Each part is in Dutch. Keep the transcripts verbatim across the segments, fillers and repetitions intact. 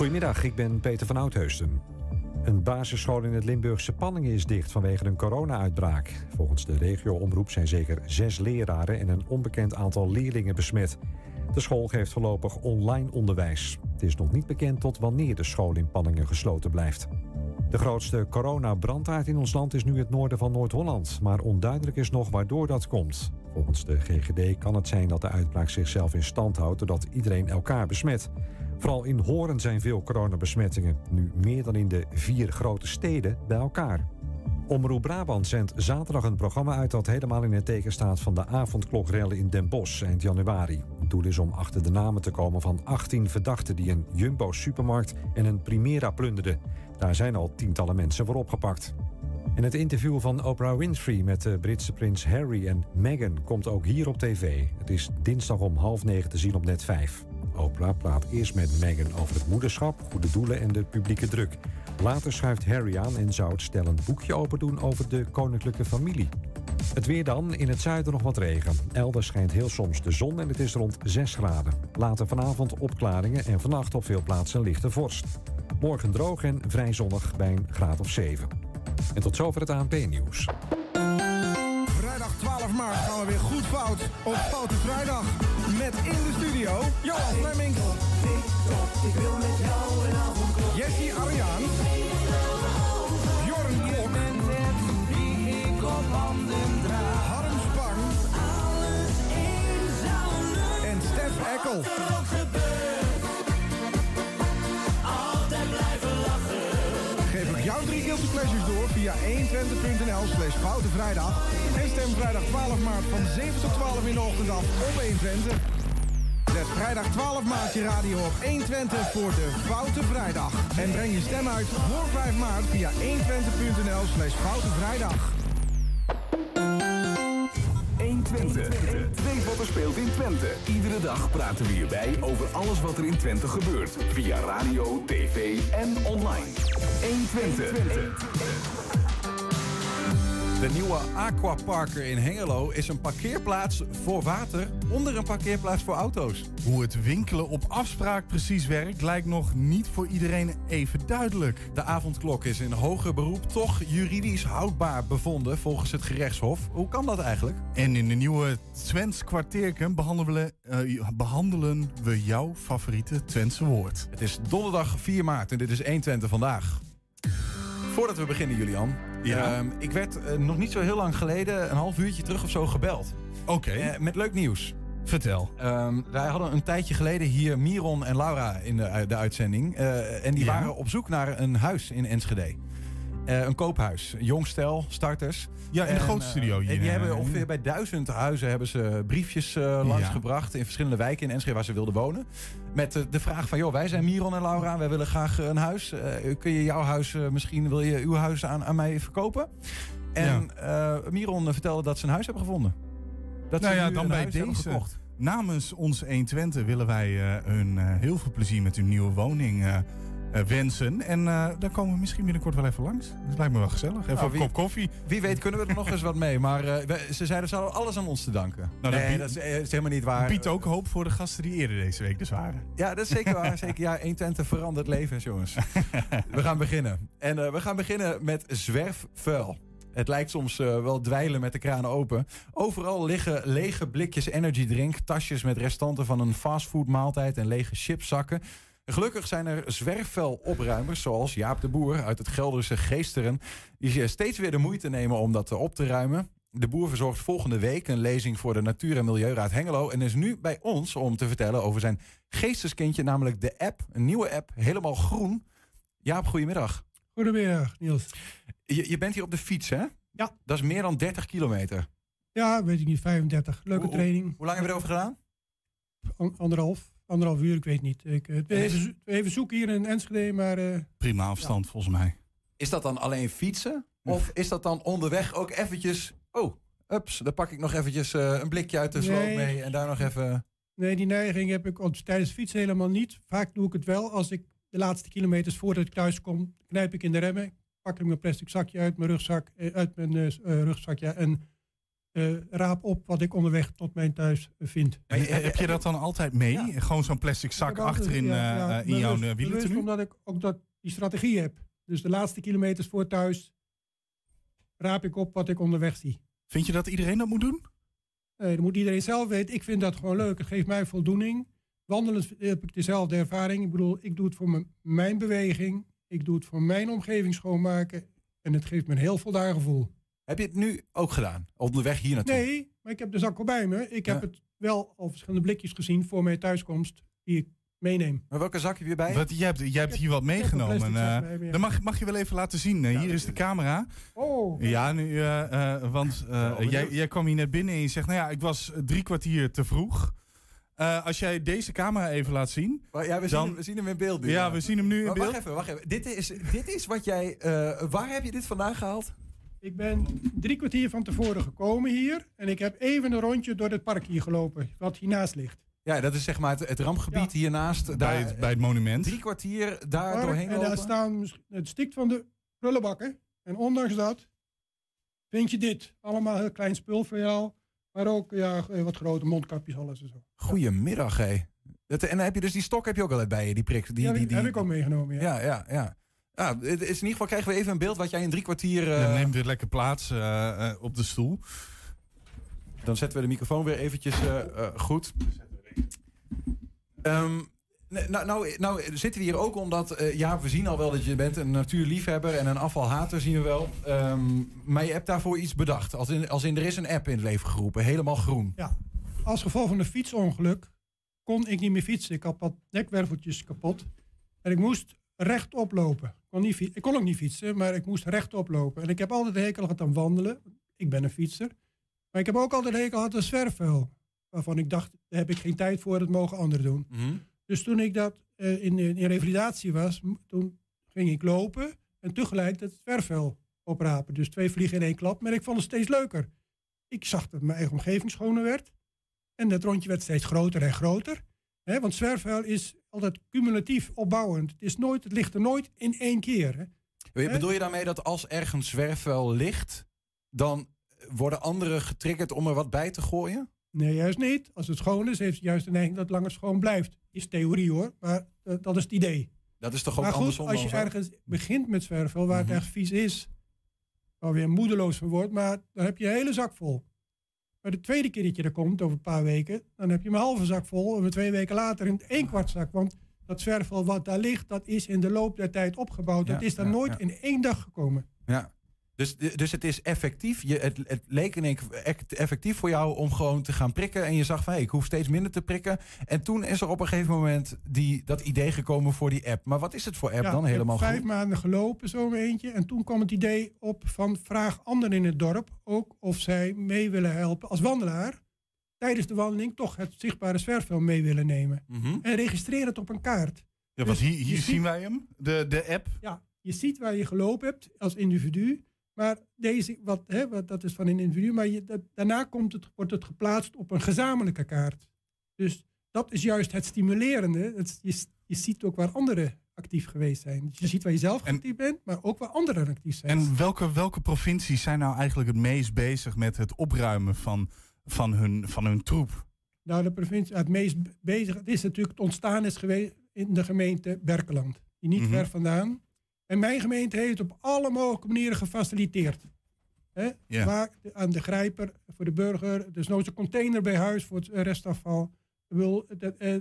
Goedemiddag, ik ben Peter van Oudheusten. Een basisschool in het Limburgse Panningen is dicht vanwege een corona-uitbraak. Volgens de regio-omroep zijn zeker zes leraren en een onbekend aantal leerlingen besmet. De school geeft voorlopig online onderwijs. Het is nog niet bekend tot wanneer de school in Panningen gesloten blijft. De grootste coronabrandhaard in ons land is nu het noorden van Noord-Holland. Maar onduidelijk is nog waardoor dat komt. Volgens de G G D kan het zijn dat de uitbraak zichzelf in stand houdt doordat iedereen elkaar besmet. Vooral in Hoorn zijn veel coronabesmettingen. Nu meer dan in de vier grote steden bij elkaar. Omroep Brabant zendt zaterdag een programma uit dat helemaal in het teken staat van de avondklokrellen in Den Bosch eind januari. Het doel is om achter de namen te komen van achttien verdachten die een Jumbo-supermarkt en een Primera plunderden. Daar zijn al tientallen mensen voor opgepakt. En het interview van Oprah Winfrey met de Britse prins Harry en Meghan komt ook hier op tv. Het is dinsdag om half negen te zien op net vijf. Oprah praat eerst met Meghan over het moederschap, goede doelen en de publieke druk. Later schuift Harry aan en zou het stel een boekje open doen over de koninklijke familie. Het weer dan, in het zuiden nog wat regen. Elders schijnt heel soms de zon en het is rond zes graden. Later vanavond opklaringen en vannacht op veel plaatsen lichte vorst. Morgen droog en vrij zonnig bij een graad of zeven. En tot zover het A N P-nieuws. Vrijdag twaalf maart gaan we weer goed fout op Foute Vrijdag. Met in de studio Johan Fleming. Ik wil met jou een avondklok. Jessie Arjaan. Jorn Klok. Je bent het die ik op handen draag. Harm Spang. Alles eenzaam. En Stef Eckel. Wat er ook gebeurt. Altijd blijven lachen. Geef ik jou drie guilty pleasures door via één twente punt n l slash foute vrijdag. En stem vrijdag twaalf maart van zeven tot twaalf in de ochtend af op één twente. Zet vrijdag twaalf maart je radio op één twente voor de Foute Vrijdag. En breng je stem uit voor vijf maart via één twente punt n l slash foute vrijdag. één twente. Weet wat er speelt in Twente. Iedere dag praten we hierbij over alles wat er in Twente gebeurt. Via radio, tv en online. één twente. De nieuwe aquaparker in Hengelo is een parkeerplaats voor water onder een parkeerplaats voor auto's. Hoe het winkelen op afspraak precies werkt lijkt nog niet voor iedereen even duidelijk. De avondklok is in hoger beroep toch juridisch houdbaar bevonden volgens het gerechtshof. Hoe kan dat eigenlijk? En in de nieuwe Twents kwartierken behandelen, uh, behandelen we jouw favoriete Twentse woord. Het is donderdag vier maart en dit is één twente vandaag. Voordat we beginnen, Julian. Ja. Um, ik werd uh, nog niet zo heel lang geleden, een half uurtje terug of zo, gebeld. Oké. Okay. Uh, met leuk nieuws. Vertel. Um, wij hadden een tijdje geleden hier Miron en Laura in de, de uitzending. Uh, en die ja. waren op zoek naar een huis in Enschede. Uh, een koophuis. Jong stel, starters. Ja, in de grootstudio hier. Uh, en die ja. hebben ongeveer bij duizend huizen hebben ze briefjes uh, langsgebracht... Ja. in verschillende wijken in Enschede waar ze wilden wonen. Met uh, de vraag van, joh, wij zijn Miron en Laura, wij willen graag uh, een huis. Uh, kun je jouw huis, uh, misschien wil je uw huis aan, aan mij verkopen? En ja. uh, Miron vertelde dat ze een huis hebben gevonden. Dat nou ze ja, dan bij deze. Namens ons één twente willen wij uh, hun uh, heel veel plezier met hun nieuwe woning... Uh, Uh, wensen. En uh, daar komen we misschien binnenkort wel even langs. Dat lijkt me wel gezellig. Even oh, een wie, kop koffie. Wie weet kunnen we er nog eens wat mee. Maar uh, we, ze zeiden, ze hadden alles aan ons te danken. Nou, nee, dat, biedt, dat is, is helemaal niet waar. Biedt ook hoop voor de gasten die eerder deze week dus waren. Ja, dat is zeker waar. Zeker, ja, één twente verandert levens, jongens. We gaan beginnen. En uh, we gaan beginnen met zwerfvuil. Het lijkt soms uh, wel dweilen met de kranen open. Overal liggen lege blikjes energydrink, tasjes met restanten van een fastfoodmaaltijd en lege chipszakken. Gelukkig zijn er zwerfvuilopruimers zoals Jaap de Boer uit het Gelderse Geesteren... die steeds weer de moeite nemen om dat op te ruimen. De Boer verzorgt volgende week een lezing voor de Natuur- en Milieuraad Hengelo... en is nu bij ons om te vertellen over zijn geesteskindje, namelijk de app. Een nieuwe app, helemaal groen. Jaap, goedemiddag. Goedemiddag, Niels. Je, je bent hier op de fiets, hè? Ja. Dat is meer dan dertig kilometer. Ja, weet ik niet, vijfendertig. Leuke hoe, training. Hoe, hoe lang hebben we erover gedaan? An, anderhalf. Anderhalf uur, ik weet niet. Ik, even, even zoeken hier in Enschede, maar... Uh, Prima afstand, ja. volgens mij. Is dat dan alleen fietsen? Of is dat dan onderweg ook eventjes... Oh, ups, daar pak ik nog eventjes uh, een blikje uit de sloot nee. mee en daar nog even... Nee, die neiging heb ik tijdens fietsen helemaal niet. Vaak doe ik het wel. Als ik de laatste kilometers voordat ik thuis kom, knijp ik in de remmen. Pak ik mijn plastic zakje uit mijn rugzak, uit mijn uh, rugzakje en... uh, raap op wat ik onderweg tot mijn thuis vind. En, en, heb je dat dan altijd mee? Ja. Gewoon zo'n plastic zak achterin ja, ja, uh, in jouw wielentenu? Omdat ik ook dat, die strategie heb. Dus de laatste kilometers voor thuis raap ik op wat ik onderweg zie. Vind je dat iedereen dat moet doen? Nee, dat moet iedereen zelf weten. Ik vind dat gewoon leuk. Het geeft mij voldoening. Wandelend heb ik dezelfde ervaring. Ik bedoel, ik doe het voor mijn, mijn beweging. Ik doe het voor mijn omgeving schoonmaken. En het geeft me een heel voldaan gevoel. Heb je het nu ook gedaan? Onderweg hier naartoe? Nee, maar ik heb de zak al bij me. Ik ja. heb het wel al verschillende blikjes gezien voor mijn thuiskomst. Die ik meeneem. Maar welke zak heb je bij? Wat, je hebt, je hebt hier wat meegenomen. Uh, mij, ja. Dat mag, mag je wel even laten zien. Uh, ja, hier is de camera. Oh. Ja, nu, uh, uh, want uh, ja, jij, jij kwam hier net binnen en je zegt... Nou ja, ik was drie kwartier te vroeg. Uh, als jij deze camera even laat zien... Maar ja, we, dan, zien hem, we zien hem in beeld nu. Ja, ja. we zien hem nu in maar beeld. Wacht even, wacht even. Dit is, dit is wat jij... Uh, waar heb je dit vandaan gehaald? Ik ben drie kwartier van tevoren gekomen hier. En ik heb even een rondje door het park hier gelopen. Wat hiernaast ligt. Ja, dat is zeg maar het, het rampgebied ja. hiernaast. Bij, daar, het, bij het monument. Drie kwartier daar park, doorheen lopen. En daar staan het stikt van de prullenbakken. En ondanks dat vind je dit. Allemaal heel klein spul voor jou. Maar ook ja, wat grote mondkapjes, alles en zo. Goedemiddag, hé. Dat, en dan heb je dus die stok heb je ook altijd bij je, die prik. Die, ja, die, die heb ik ook meegenomen, ja. Ja, ja, ja. ja is in ieder geval krijgen we even een beeld wat jij in drie kwartier... Uh... Ja, neem weer lekker plaats uh, uh, op de stoel. Dan zetten we de microfoon weer eventjes uh, uh, goed. Um, nou, nou, nou zitten we hier ook omdat... Uh, ja, we zien al wel dat je bent een natuurliefhebber en een afvalhater, zien we wel. Um, maar je hebt daarvoor iets bedacht. Als in, als in er is een app in het leven geroepen, helemaal groen. Ja. Als gevolg van een fietsongeluk kon ik niet meer fietsen. Ik had wat nekwerveltjes kapot. En ik moest rechtop lopen. Kon niet fietsen. Ik kon ook niet fietsen, maar ik moest rechtop lopen. En ik heb altijd een hekel gehad aan wandelen. Ik ben een fietser. Maar ik heb ook altijd een hekel gehad aan zwerfvuil. Waarvan ik dacht, daar heb ik geen tijd voor, dat mogen anderen doen. Mm-hmm. Dus toen ik dat uh, in, in revalidatie was, toen ging ik lopen en tegelijk het zwerfvuil oprapen. Dus twee vliegen in één klap, maar ik vond het steeds leuker. Ik zag dat mijn eigen omgeving schoner werd. En dat rondje werd steeds groter en groter. Hè? Want zwerfvuil is altijd cumulatief opbouwend. Het, is nooit, het ligt er nooit in één keer. Hè? Bedoel je daarmee dat als ergens zwerfvuil ligt, dan worden anderen getriggerd om er wat bij te gooien? Nee, juist niet. Als het schoon is, heeft het juist de neiging dat het langer schoon blijft. Is theorie hoor, maar uh, dat is het idee. Dat is toch ook maar goed, andersom, als je ergens begint met zwerfvuil, waar mm-hmm. het echt vies is, waar weer moedeloos van wordt, maar dan heb je een hele zak vol. Maar de tweede keer dat je er komt, over een paar weken, dan heb je een halve zak vol. En twee weken later een één kwart zak. Want dat zwerfvuil wat daar ligt, dat is in de loop der tijd opgebouwd. Ja, dat is daar ja, nooit ja. in één dag gekomen. Ja. Dus, dus het is effectief. Je, het, het leek in één effectief voor jou om gewoon te gaan prikken. En je zag van, hé, ik hoef steeds minder te prikken. En toen is er op een gegeven moment die, dat idee gekomen voor die app. Maar wat is het voor app ja, dan helemaal? Ik heb vijf goed? maanden gelopen, zo'n eentje. En toen kwam het idee op van vraag anderen in het dorp ook of zij mee willen helpen als wandelaar. Tijdens de wandeling toch het zichtbare zwerfvuil mee willen nemen. Mm-hmm. En registreer het op een kaart. Ja, want dus hier, hier ziet, zien wij hem, de, de app. Ja, je ziet waar je gelopen hebt als individu. Maar deze, wat, hè, wat, dat is van een individu. Maar je, dat, daarna komt het, wordt het geplaatst op een gezamenlijke kaart. Dus dat is juist het stimulerende. Het, je, je ziet ook waar anderen actief geweest zijn. Dus je ziet waar je zelf en, actief bent, maar ook waar anderen actief zijn. En welke, welke provincies zijn nou eigenlijk het meest bezig met het opruimen van, van, hun, van hun troep? Nou, de provincie het meest bezig het is natuurlijk het ontstaan is geweest in de gemeente Berkelland. Die niet mm-hmm. ver vandaan. En mijn gemeente heeft op alle mogelijke manieren gefaciliteerd. He? Yeah. Vaak aan de grijper, voor de burger. Dus nooit een container bij huis voor het restafval. Wil, dat, eh,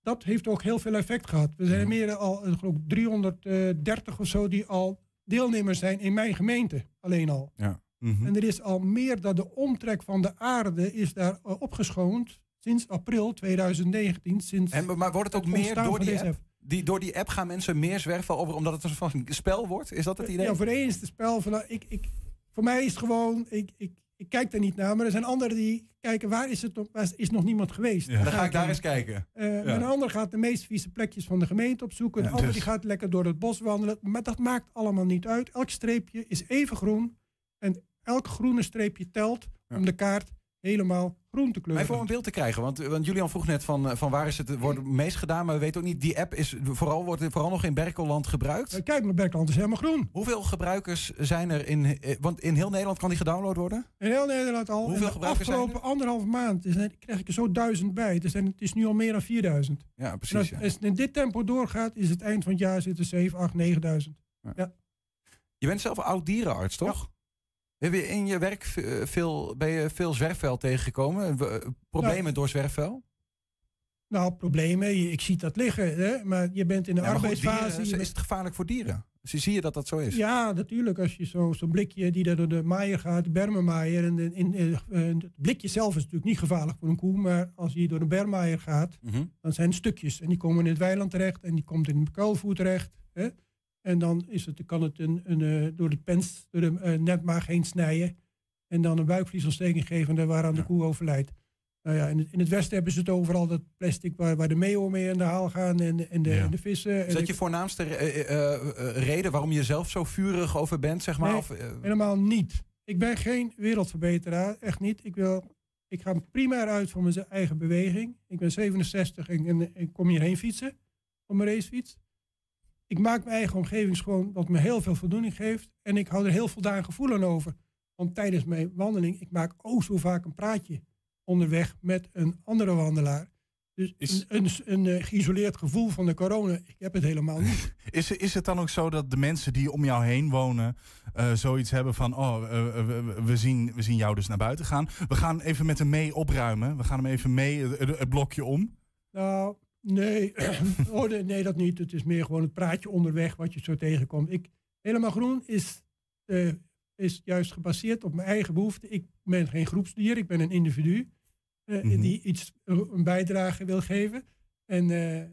dat heeft ook heel veel effect gehad. We zijn meer al ik, driehonderddertig of zo die al deelnemers zijn in mijn gemeente. Alleen al. Ja. Mm-hmm. En er is al meer dan de omtrek van de aarde is daar uh, opgeschoond. Sinds april tweeduizend negentien. Sinds en, maar wordt het ook het meer door die app? Die, door die app gaan mensen meer zwerven over, omdat het een spel wordt? Is dat het idee? Ja, voor de een is het spel. Van, ik, ik, voor mij is het gewoon, ik, ik, ik kijk daar niet naar. Maar er zijn anderen die kijken, waar is het waar is nog niemand geweest? Ja. Dan, Dan ga ik daar in. eens kijken. Uh, ja. Een ander gaat de meest vieze plekjes van de gemeente opzoeken. Ja, een ander dus. die gaat lekker door het bos wandelen. Maar dat maakt allemaal niet uit. Elk streepje is even groen. En elk groene streepje telt ja. om de kaart helemaal groen te kleuren. Even om een beeld te krijgen, want, want Julian vroeg net van, van waar is het wordt het meest gedaan, maar we weten ook niet, die app is vooral, wordt vooral nog in Berkelland gebruikt. Kijk, maar Berkelland is helemaal groen. Hoeveel gebruikers zijn er in, want in heel Nederland kan die gedownload worden? In heel Nederland al. Hoeveel de gebruikers afgelopen zijn er? Anderhalf maand is, krijg ik er zo duizend bij. Het is, het is nu al meer dan vierduizend. Ja, precies. Als, ja. als het in dit tempo doorgaat, is het eind van het jaar zitten zeven, acht, negenduizend. Ja. Ja. Je bent zelf een oud dierenarts, toch? Ja. Heb je in je werk veel, ben je veel zwerfvuil tegengekomen? Problemen nou, door zwerfvuil? Nou, problemen, ik zie dat liggen. Hè? Maar je bent in de ja, arbeidsfase. Goed, dieren, is het gevaarlijk voor dieren? Zie je dat dat zo is? Ja, natuurlijk. Als je zo, zo'n blikje die daar door de maaier gaat, de bermenmaaier. En de, in, uh, het blikje zelf is natuurlijk niet gevaarlijk voor een koe. Maar als die door de bermaaier gaat, mm-hmm. dan zijn het stukjes. En die komen in het weiland terecht. En die komt in de kuilvoer terecht. Hè? En dan is het, kan het een, een, uh, door de pens, door de uh, netmaag heen snijden. En dan een buikvliesontsteking geven en waaraan ja. de koe overlijdt. Nou ja, in het, in het westen hebben ze het overal, dat plastic waar, waar de meeuwen mee aan de haal gaan en, en, de, ja. en de vissen. Is dat je voornaamste uh, uh, uh, reden waarom je zelf zo vurig over bent, zeg maar? Nee, of, uh, helemaal niet. Ik ben geen wereldverbeteraar, echt niet. Ik, wil, ik ga prima uit voor mijn eigen beweging. Ik ben zevenenzestig en, en, en kom hierheen fietsen, op mijn racefiets. Ik maak mijn eigen omgeving schoon, wat me heel veel voldoening geeft. En ik hou er heel voldaan gevoel aan over. Want tijdens mijn wandeling, ik maak ook zo vaak een praatje onderweg met een andere wandelaar. Dus is... een, een, een geïsoleerd gevoel van de corona, ik heb het helemaal niet. Is, is het dan ook zo dat de mensen die om jou heen wonen uh, zoiets hebben van... oh, uh, we, we, zien, we zien jou dus naar buiten gaan. We gaan even met hem mee opruimen. We gaan hem even mee het, het blokje om. Nou... Nee, oh, nee, dat niet. Het is meer gewoon het praatje onderweg wat je zo tegenkomt. Ik, helemaal groen is, uh, is juist gebaseerd op mijn eigen behoeften. Ik ben geen groepsdier, ik ben een individu uh, mm-hmm. die iets een bijdrage wil geven. En uh, uh,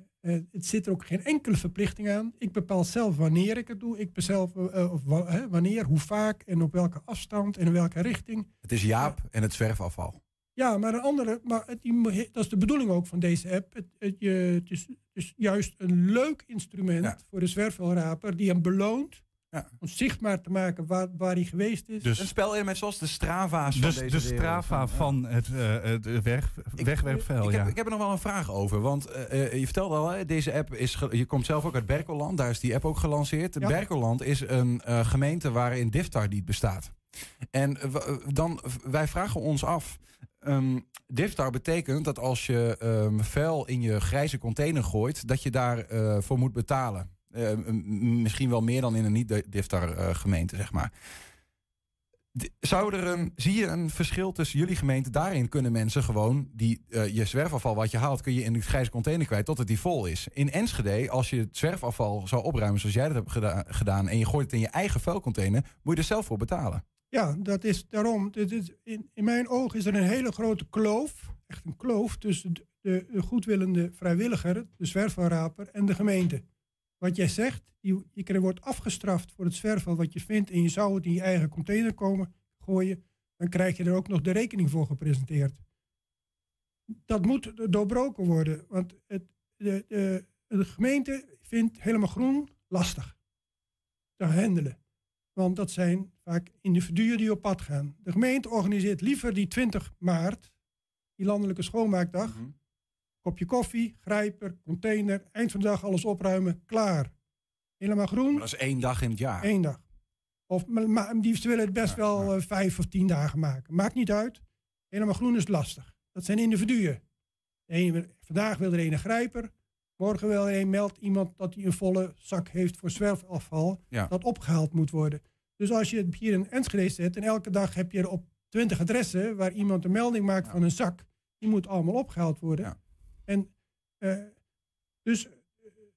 het zit er ook geen enkele verplichting aan. Ik bepaal zelf wanneer ik het doe. Ik bepaal uh, uh, wanneer, hoe vaak en op welke afstand en in welke richting. Het is Jaap uh, en het zwerfafval. Ja, maar een andere, maar het, die, dat is de bedoeling ook van deze app. Het, het, je, het, is, het is juist een leuk instrument ja. voor de zwervelraper die hem beloont. Ja. Om zichtbaar te maken waar, waar hij geweest is. Dus een spelelement zoals de Strava's dus van deze de Strava van het, uh, het weg, wegwerpvuil. Ik, ik, ja. ik heb er nog wel een vraag over. Want uh, je vertelde al, hè, deze app is. Ge- je komt zelf ook uit Berkelland, daar is die app ook gelanceerd. Ja. Berkelland is een uh, gemeente waarin Diftar niet bestaat. En uh, dan, wij vragen ons af. Um, Diftar betekent dat als je um, vuil in je grijze container gooit, dat je daar uh, voor moet betalen. Uh, m- misschien wel meer dan in een niet-Diftar uh, gemeente, zeg maar. D- zou er een, zie je een verschil tussen jullie gemeenten? Daarin kunnen mensen gewoon die, uh, je zwerfafval wat je haalt, kun je in de grijze container kwijt tot het die vol is. In Enschede, als je het zwerfafval zou opruimen zoals jij dat hebt geda- gedaan en je gooit het in je eigen vuilcontainer, moet je er zelf voor betalen. Ja, dat is daarom. Dit is, in, in mijn oog is er een hele grote kloof, echt een kloof, tussen de, de, de goedwillende vrijwilliger, de zwerfvuilraper en de gemeente. Wat jij zegt, je, je wordt afgestraft voor het zwerfvuil wat je vindt en je zou het in je eigen container komen gooien, dan krijg je er ook nog de rekening voor gepresenteerd. Dat moet doorbroken worden, want het, de, de, de gemeente vindt helemaal groen lastig te handelen. Want dat zijn vaak individuen die op pad gaan. De gemeente organiseert liever die twintig maart, die landelijke schoonmaakdag. Mm-hmm. Kopje koffie, grijper, container, eind van de dag alles opruimen, klaar. Helemaal groen. Maar dat is één dag in het jaar. Eén dag. Of, maar, maar, die willen het best ja, wel uh, vijf of tien dagen maken. Maakt niet uit. Helemaal groen is lastig. Dat zijn individuen. Eén, vandaag wil er een grijper. Morgen wel een meldt iemand dat hij een volle zak heeft voor zwerfafval. Ja. Dat opgehaald moet worden. Dus als je het hier in Enschede zet en elke dag heb je er op twintig adressen waar iemand een melding maakt ja. van een zak. Die moet allemaal opgehaald worden. Ja. En uh, dus, uh,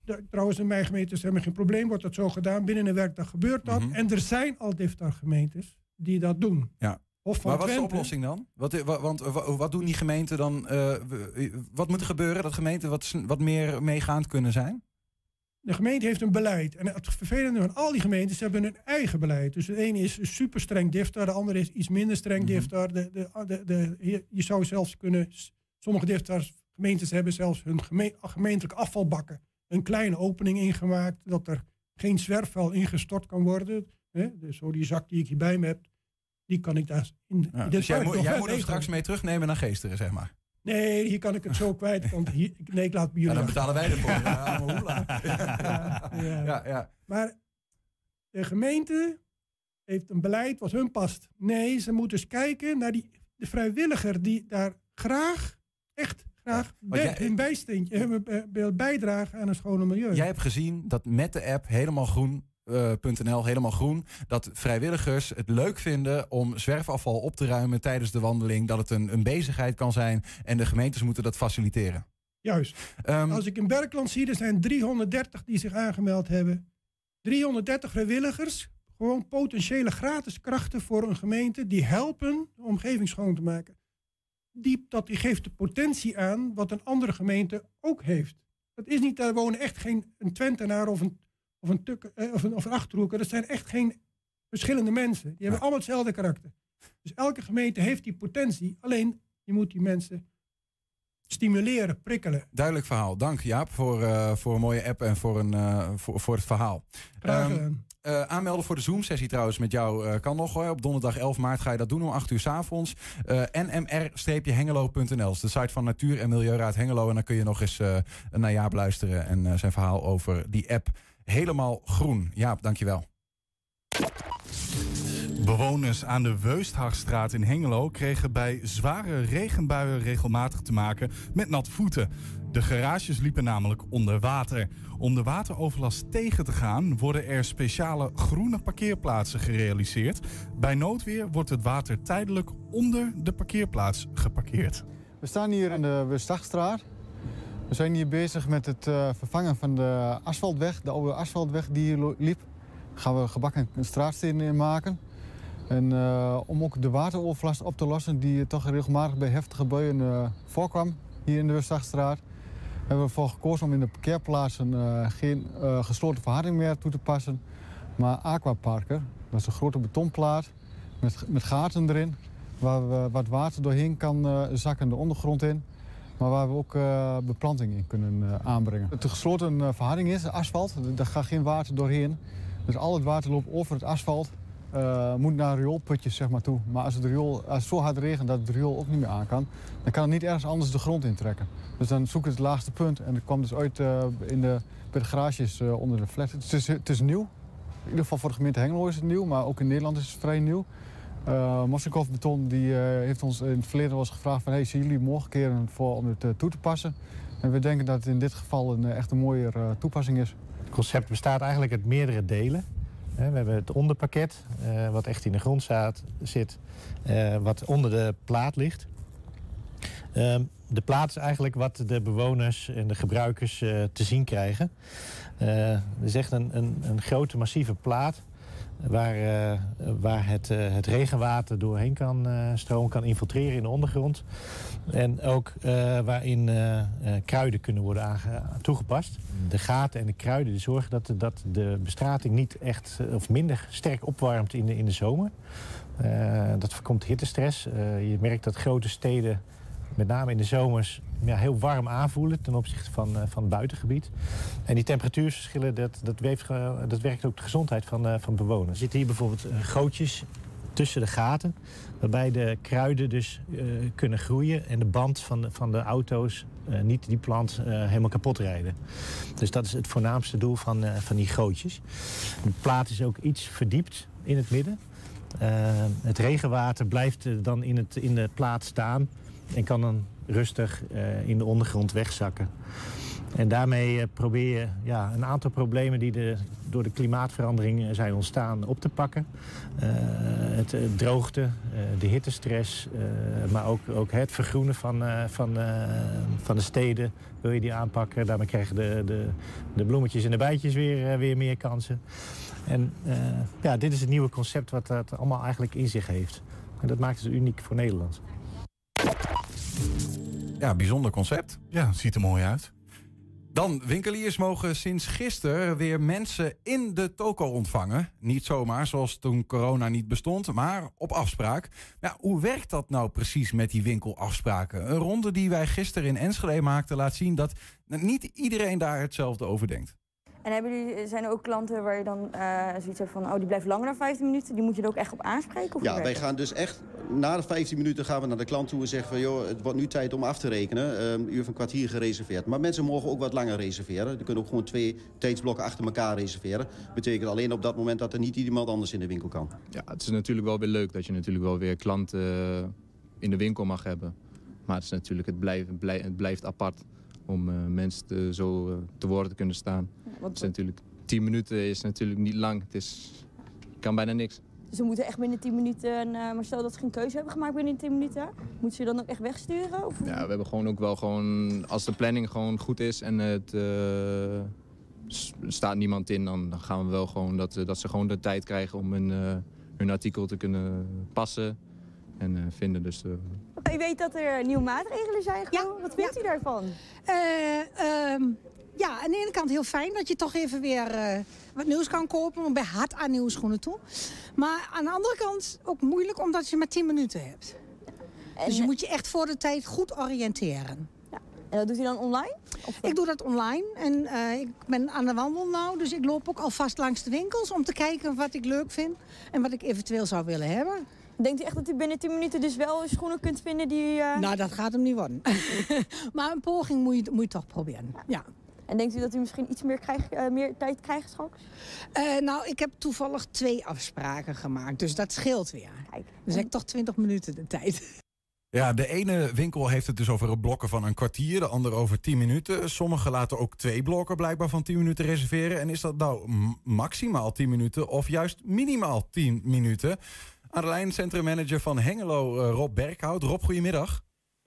d- trouwens in mijn gemeentes hebben geen probleem. Wordt dat zo gedaan. Binnen een werkdag gebeurt dat. Mm-hmm. En er zijn al Diftar gemeentes die dat doen. Ja. Of van maar wat Twente. Is de oplossing dan? Wat, wat, want wat doen die gemeenten dan? Uh, wat moet er gebeuren dat gemeenten wat, wat meer meegaand kunnen zijn? De gemeente heeft een beleid. En het vervelende van al die gemeentes hebben hun eigen beleid. Dus de ene is super streng Diftar, de andere is iets minder streng mm-hmm. Diftar. De, de, de, de, je, je zou zelfs kunnen... Sommige Diftars, gemeentes hebben zelfs hun geme, gemeentelijk afvalbakken. Een kleine opening ingemaakt, dat er geen zwerfvuil ingestort kan worden. Hè? Dus zo die zak die ik hierbij me heb. die kan ik daar... In, ja, in dus jij, mo- jij moet hem gaan. Straks mee terugnemen naar Geesteren, zeg maar. Nee, hier kan ik het zo kwijt. Want hier, nee, ik laat bij jullie. Ja, dan betalen wij ervoor. Ja, maar ja, ja. Ja, ja. Maar de gemeente heeft een beleid wat hun past. Nee, ze moeten eens kijken naar die, de vrijwilliger die daar graag, echt graag, ja, bij, jij, een bijsteentje, een bijdrage aan een schone milieu. Jij hebt gezien dat met de app helemaal groen... Uh, .nl helemaal groen, dat vrijwilligers het leuk vinden om zwerfafval op te ruimen tijdens de wandeling, dat het een, een bezigheid kan zijn en de gemeentes moeten dat faciliteren. Juist. Um, Als ik in Berkelland zie, er zijn driehonderddertig die zich aangemeld hebben. driehonderddertig vrijwilligers, gewoon potentiële gratis krachten voor een gemeente die helpen de omgeving schoon te maken. Die, dat die geeft de potentie aan wat een andere gemeente ook heeft. Dat is niet, daar wonen echt geen een Twentenaar of een Of een, tuk, of, een, of een Achterhoeker. Dat zijn echt geen verschillende mensen. Die hebben ja. allemaal hetzelfde karakter. Dus elke gemeente heeft die potentie. Alleen je moet die mensen stimuleren, prikkelen. Duidelijk verhaal. Dank Jaap voor, uh, voor een mooie app en voor, een, uh, voor, voor het verhaal. Graag gedaan. Um, Uh, aanmelden voor de Zoom-sessie trouwens met jou uh, kan nog hoor. Op donderdag elf maart ga je dat doen om acht uur 's avonds. Uh, N M R hengelo punt n l is de site van Natuur- en Milieuraad Hengelo. En dan kun je nog eens uh, naar Jaap luisteren en uh, zijn verhaal over die app. Helemaal groen. Jaap, dankjewel. Bewoners aan de Weusthagstraat in Hengelo kregen bij zware regenbuien regelmatig te maken met nat voeten. De garages liepen namelijk onder water. Om de wateroverlast tegen te gaan worden er speciale groene parkeerplaatsen gerealiseerd. Bij noodweer wordt het water tijdelijk onder de parkeerplaats geparkeerd. We staan hier aan de Weusthagstraat. We zijn hier bezig met het vervangen van de asfaltweg, de oude asfaltweg die hier liep. Daar gaan we gebakken straatstenen in maken. En uh, om ook de wateroverlast op te lossen die toch regelmatig bij heftige buien uh, voorkwam hier in de Weusthagstraat, hebben we ervoor gekozen om in de parkeerplaatsen uh, geen uh, gesloten verharding meer toe te passen, maar aquaparken. Dat is een grote betonplaat met, met gaten erin, waar we wat water doorheen kan uh, zakken de ondergrond in, maar waar we ook uh, beplanting in kunnen uh, aanbrengen. Het gesloten uh, verharding is asfalt, daar gaat geen water doorheen, dus al het water loopt over het asfalt. Uh, moet naar rioolputjes zeg maar toe. Maar als het, riool, als het zo hard regent dat het riool ook niet meer aan kan, dan kan het niet ergens anders de grond intrekken. Dus dan zoek het het laagste punt en dat kwam dus uit uh, in de, bij de garages uh, onder de flat. Het is, het is nieuw. In ieder geval voor de gemeente Hengelo is het nieuw, maar ook in Nederland is het vrij nieuw. Uh, Mossenkoff Beton die, uh, heeft ons in het verleden wel eens gevraagd van hey, zien jullie morgen keren voor, om het uh, toe te passen? En we denken dat het in dit geval een, echt een mooie uh, toepassing is. Het concept bestaat eigenlijk uit meerdere delen. We hebben het onderpakket, uh, wat echt in de grond staat, zit, uh, wat onder de plaat ligt. Uh, de plaat is eigenlijk wat de bewoners en de gebruikers uh, te zien krijgen. Uh, het is echt een, een, een grote massieve plaat waar, uh, waar het, uh, het regenwater doorheen kan uh, stromen, kan infiltreren in de ondergrond. En ook uh, waarin uh, uh, kruiden kunnen worden aange- toegepast. De gaten en de kruiden die zorgen dat, dat de bestrating niet echt uh, of minder sterk opwarmt in de, in de zomer. Uh, dat voorkomt hittestress. Uh, je merkt dat grote steden, met name in de zomers, ja, heel warm aanvoelen ten opzichte van, uh, van het buitengebied. En die temperatuurverschillen, dat, dat, weeft, uh, dat werkt ook op de gezondheid van, uh, van bewoners. Er zitten hier bijvoorbeeld uh, gootjes tussen de gaten, waarbij de kruiden dus uh, kunnen groeien en de band van de, van de auto's uh, niet die plant uh, helemaal kapot rijden. Dus dat is het voornaamste doel van, uh, van die gootjes. De plaat is ook iets verdiept in het midden. Uh, het regenwater blijft uh, dan in, het, in de plaat staan en kan dan rustig uh, in de ondergrond wegzakken. En daarmee uh, probeer je ja, een aantal problemen die de, door de klimaatverandering zijn ontstaan op te pakken. Uh, het, het droogte, uh, de hittestress, uh, maar ook, ook het vergroenen van, uh, van, uh, van de steden wil je die aanpakken. Daarmee krijgen de, de, de bloemetjes en de bijtjes weer, uh, weer meer kansen. En uh, ja, dit is het nieuwe concept wat dat allemaal eigenlijk in zich heeft. En dat maakt het uniek voor Nederland. Ja, bijzonder concept. Ja, ziet er mooi uit. Dan, winkeliers mogen sinds gisteren weer mensen in de toko ontvangen. Niet zomaar, zoals toen corona niet bestond, maar op afspraak. Nou, hoe werkt dat nou precies met die winkelafspraken? Een ronde die wij gisteren in Enschede maakten laat zien dat niet iedereen daar hetzelfde over denkt. En hebben jullie, zijn er ook klanten waar je dan uh, zoiets hebt van... oh, die blijft langer dan vijftien minuten, die moet je er ook echt op aanspreken? Of ja, wij gaan dus echt... Na de vijftien minuten gaan we naar de klant toe en zeggen van... joh, het wordt nu tijd om af te rekenen. Een um, uur of een kwartier gereserveerd. Maar mensen mogen ook wat langer reserveren. Ze kunnen ook gewoon twee tijdsblokken achter elkaar reserveren. Betekent alleen op dat moment dat er niet iemand anders in de winkel kan. Ja, het is natuurlijk wel weer leuk dat je natuurlijk wel weer klanten uh, in de winkel mag hebben. Maar het is natuurlijk, het blijft, blij, het blijft apart om uh, mensen te, zo uh, te woord te kunnen staan. Ja, het is natuurlijk, tien minuten is natuurlijk niet lang. Het is, kan bijna niks. Ze moeten echt binnen tien minuten, uh, maar stel dat ze geen keuze hebben gemaakt binnen tien minuten, moeten ze dan ook echt wegsturen? Of? Ja, we hebben gewoon ook wel gewoon, als de planning gewoon goed is en het uh, staat niemand in, dan gaan we wel gewoon dat, dat ze gewoon de tijd krijgen om hun, uh, hun artikel te kunnen passen en uh, vinden. Dus, uh... U weet dat er nieuwe maatregelen zijn gewoon, ja. Wat vindt ja. u daarvan? Uh, um... Ja, aan de ene kant heel fijn dat je toch even weer uh, wat nieuws kan kopen. Want bij hard aan nieuwe schoenen toe. Maar aan de andere kant ook moeilijk omdat je maar tien minuten hebt. En dus je moet je echt voor de tijd goed oriënteren. Ja. En dat doet u dan online? Of... Ik doe dat online en uh, ik ben aan de wandel nou. Dus ik loop ook alvast langs de winkels om te kijken wat ik leuk vind. En wat ik eventueel zou willen hebben. Denkt u echt dat u binnen tien minuten dus wel schoenen kunt vinden die... Uh... Nou, dat gaat hem niet worden. Maar een poging moet je, moet je toch proberen, ja. En denkt u dat u misschien iets meer, krijg, uh, meer tijd krijgt straks? Uh, nou, ik heb toevallig twee afspraken gemaakt, dus dat scheelt weer. Kijk, dus en... heb ik toch twintig minuten de tijd. Ja, de ene winkel heeft het dus over het blokken van een kwartier, de andere over tien minuten. Sommigen laten ook twee blokken blijkbaar van tien minuten reserveren. En is dat nou maximaal tien minuten of juist minimaal tien minuten? Aan de lijn centrummanager van Hengelo, uh, Rob Berkhout. Rob, goedemiddag.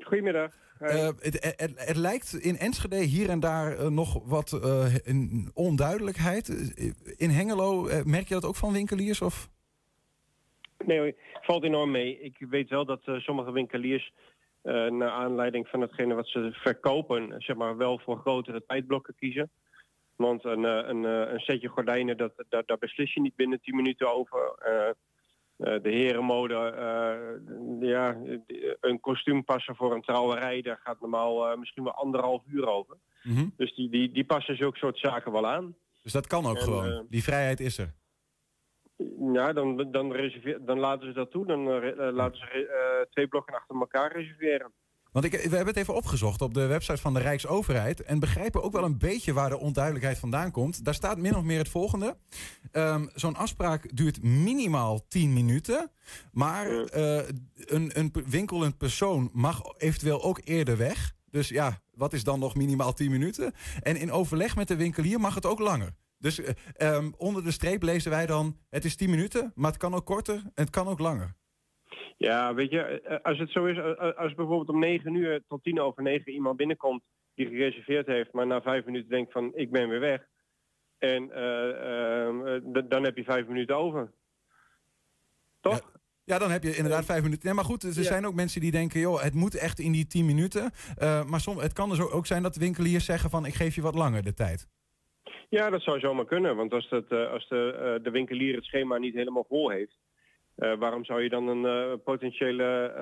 Goedemiddag. Uh, het, het, het lijkt in Enschede hier en daar uh, nog wat uh, in onduidelijkheid. In Hengelo, uh, merk je dat ook van winkeliers? Of? Nee, valt enorm mee. Ik weet wel dat uh, sommige winkeliers... Uh, naar aanleiding van hetgene wat ze verkopen... zeg maar wel voor grotere tijdblokken kiezen. Want een, uh, een, uh, een setje gordijnen, dat, dat, daar beslis je niet binnen tien minuten over... Uh, Uh, de herenmode, uh, ja, een kostuum passen voor een trouwerij, daar gaat normaal uh, misschien wel anderhalf uur over. Mm-hmm. Dus die, die, die passen zulke soort zaken wel aan. Dus dat kan ook en, gewoon, uh, die vrijheid is er. Ja, dan, dan, reserveer, dan laten ze dat toe, dan uh, laten ze uh, twee blokken achter elkaar reserveren. Want ik, we hebben het even opgezocht op de website van de Rijksoverheid... en begrijpen ook wel een beetje waar de onduidelijkheid vandaan komt. Daar staat min of meer het volgende. Um, zo'n afspraak duurt minimaal tien minuten... maar uh, een, een winkelend persoon mag eventueel ook eerder weg. Dus ja, wat is dan nog minimaal tien minuten? En in overleg met de winkelier mag het ook langer. Dus uh, um, onder de streep lezen wij dan... het is tien minuten, maar het kan ook korter en het kan ook langer. Ja, weet je, als het zo is, als bijvoorbeeld om negen uur tot tien over negen iemand binnenkomt die gereserveerd heeft, maar na vijf minuten denkt van ik ben weer weg. En uh, uh, d- dan heb je vijf minuten over. Toch? Ja, ja, dan heb je inderdaad vijf minuten. Nee, maar goed, er ja. zijn ook mensen die denken, joh, het moet echt in die tien minuten. Uh, maar soms, het kan dus ook zijn dat de winkeliers zeggen van ik geef je wat langer de tijd. Ja, dat zou zomaar kunnen. Want als, dat, als de, de winkelier het schema niet helemaal vol heeft. Uh, waarom zou je dan een uh, potentiële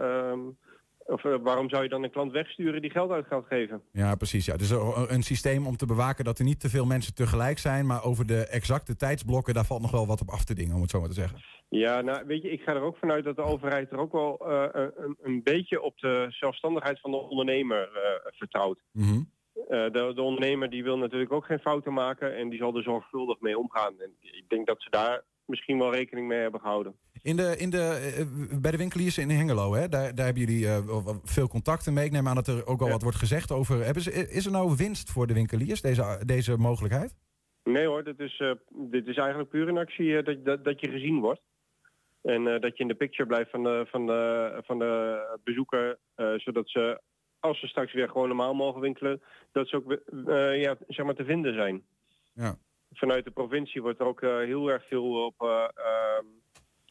uh, um, of uh, waarom zou je dan een klant wegsturen die geld uit gaat geven? Ja, precies. Ja. Dus een systeem om te bewaken dat er niet te veel mensen tegelijk zijn, maar over de exacte tijdsblokken, daar valt nog wel wat op af te dingen, om het zo maar te zeggen. Ja, nou weet je, ik ga er ook vanuit dat de overheid er ook wel uh, een, een beetje op de zelfstandigheid van de ondernemer uh, vertrouwt. Mm-hmm. Uh, de, de ondernemer die wil natuurlijk ook geen fouten maken en die zal er zorgvuldig mee omgaan. En ik denk dat ze daar misschien wel rekening mee hebben gehouden. In de, in de, uh, bij de winkeliers in Hengelo, hè, daar, daar hebben jullie uh, veel contacten mee. Ik neem aan dat er ook al ja. wat wordt gezegd over... Hebben ze, is er nou winst voor de winkeliers, deze, deze mogelijkheid? Nee hoor, dit is, uh, dit is eigenlijk puur een actie uh, dat, dat, dat je gezien wordt. En uh, dat je in de picture blijft van de, van de, van de bezoeker, uh, zodat ze, als ze straks weer gewoon normaal mogen winkelen, dat ze ook uh, ja, zeg maar te vinden zijn. Ja. Vanuit de provincie wordt er ook uh, heel erg veel op uh,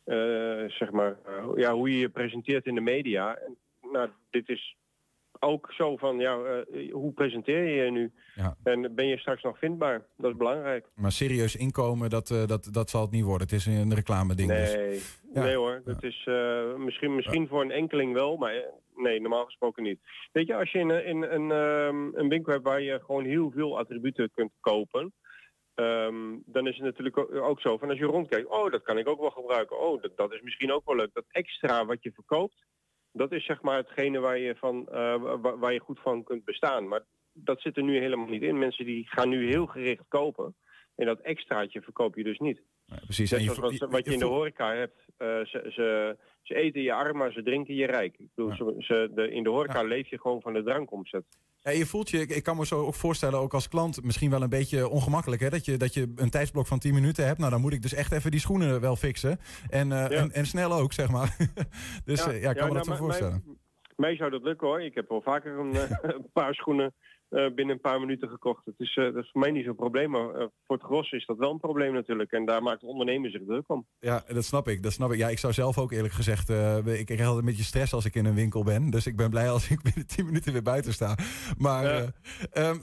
uh, uh, zeg maar, uh, ja, hoe je je presenteert in de media. En, nou, dit is ook zo van, ja, uh, hoe presenteer je je nu? Ja. En ben je straks nog vindbaar? Dat is belangrijk. Maar serieus inkomen, dat, uh, dat, dat zal het niet worden. Het is een reclame ding. Nee, dus. Ja. Nee hoor, dat ja. is uh, misschien, misschien ja. voor een enkeling wel, maar nee, normaal gesproken niet. Weet je, als je in, in, in um, een winkel hebt waar je gewoon heel veel attributen kunt kopen, um, dan is het natuurlijk ook zo van als je rondkijkt, oh dat kan ik ook wel gebruiken, oh dat, dat is misschien ook wel leuk. Dat extra wat je verkoopt, dat is zeg maar hetgene waar je, van, uh, waar, waar je goed van kunt bestaan. Maar dat zit er nu helemaal niet in. Mensen die gaan nu heel gericht kopen en dat extraatje verkoop je dus niet. Ja, precies. En je, wat, wat, wat je in de horeca hebt, uh, ze, ze, ze eten je arm, maar ze drinken je rijk. Ik bedoel, ja. ze, ze, de, in de horeca ja. leef je gewoon van de drankomzet. Ja, je voelt je, ik, ik kan me zo ook voorstellen, ook als klant, misschien wel een beetje ongemakkelijk. Hè? Dat je, dat je een tijdsblok van tien minuten hebt. Nou, dan moet ik dus echt even die schoenen wel fixen. En, uh, ja. en, en snel ook, zeg maar. Dus ja, ja ik kan ja, me nou, dat zo voorstellen. Mij, mij zou dat lukken hoor. Ik heb wel vaker een, een paar schoenen Uh, binnen een paar minuten gekocht. Het is, uh, dat is voor mij niet zo'n probleem, maar uh, voor het gros is dat wel een probleem natuurlijk. En daar maakt de ondernemer zich druk om. Ja, dat snap ik. Dat snap ik. Ja, ik zou zelf ook eerlijk gezegd, uh, ik krijg altijd een beetje stress als ik in een winkel ben. Dus ik ben blij als ik binnen tien minuten weer buiten sta. Maar ja. uh, um,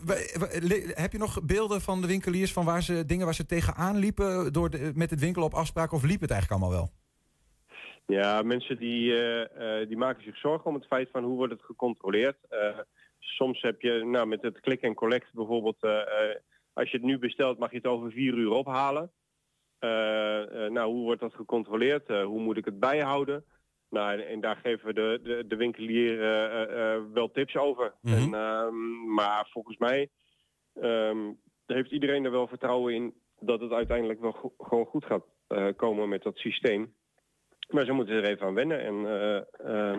heb je nog beelden van de winkeliers van waar ze dingen waar ze tegenaan liepen door de, met het winkel op afspraak, of liep het eigenlijk allemaal wel? Ja, mensen die, uh, uh, die maken zich zorgen om het feit van hoe wordt het gecontroleerd. Uh, Soms heb je, nou met het click en collect bijvoorbeeld, uh, uh, als je het nu bestelt mag je het over vier uur ophalen. Uh, uh, nou, hoe wordt dat gecontroleerd? Uh, hoe moet ik het bijhouden? Nou, en, en daar geven we de, de, de winkelier uh, uh, wel tips over. Mm-hmm. en, uh, maar volgens mij um, heeft iedereen er wel vertrouwen in dat het uiteindelijk wel go- gewoon goed gaat uh, komen met dat systeem. Maar ze moeten er even aan wennen en... Uh, uh,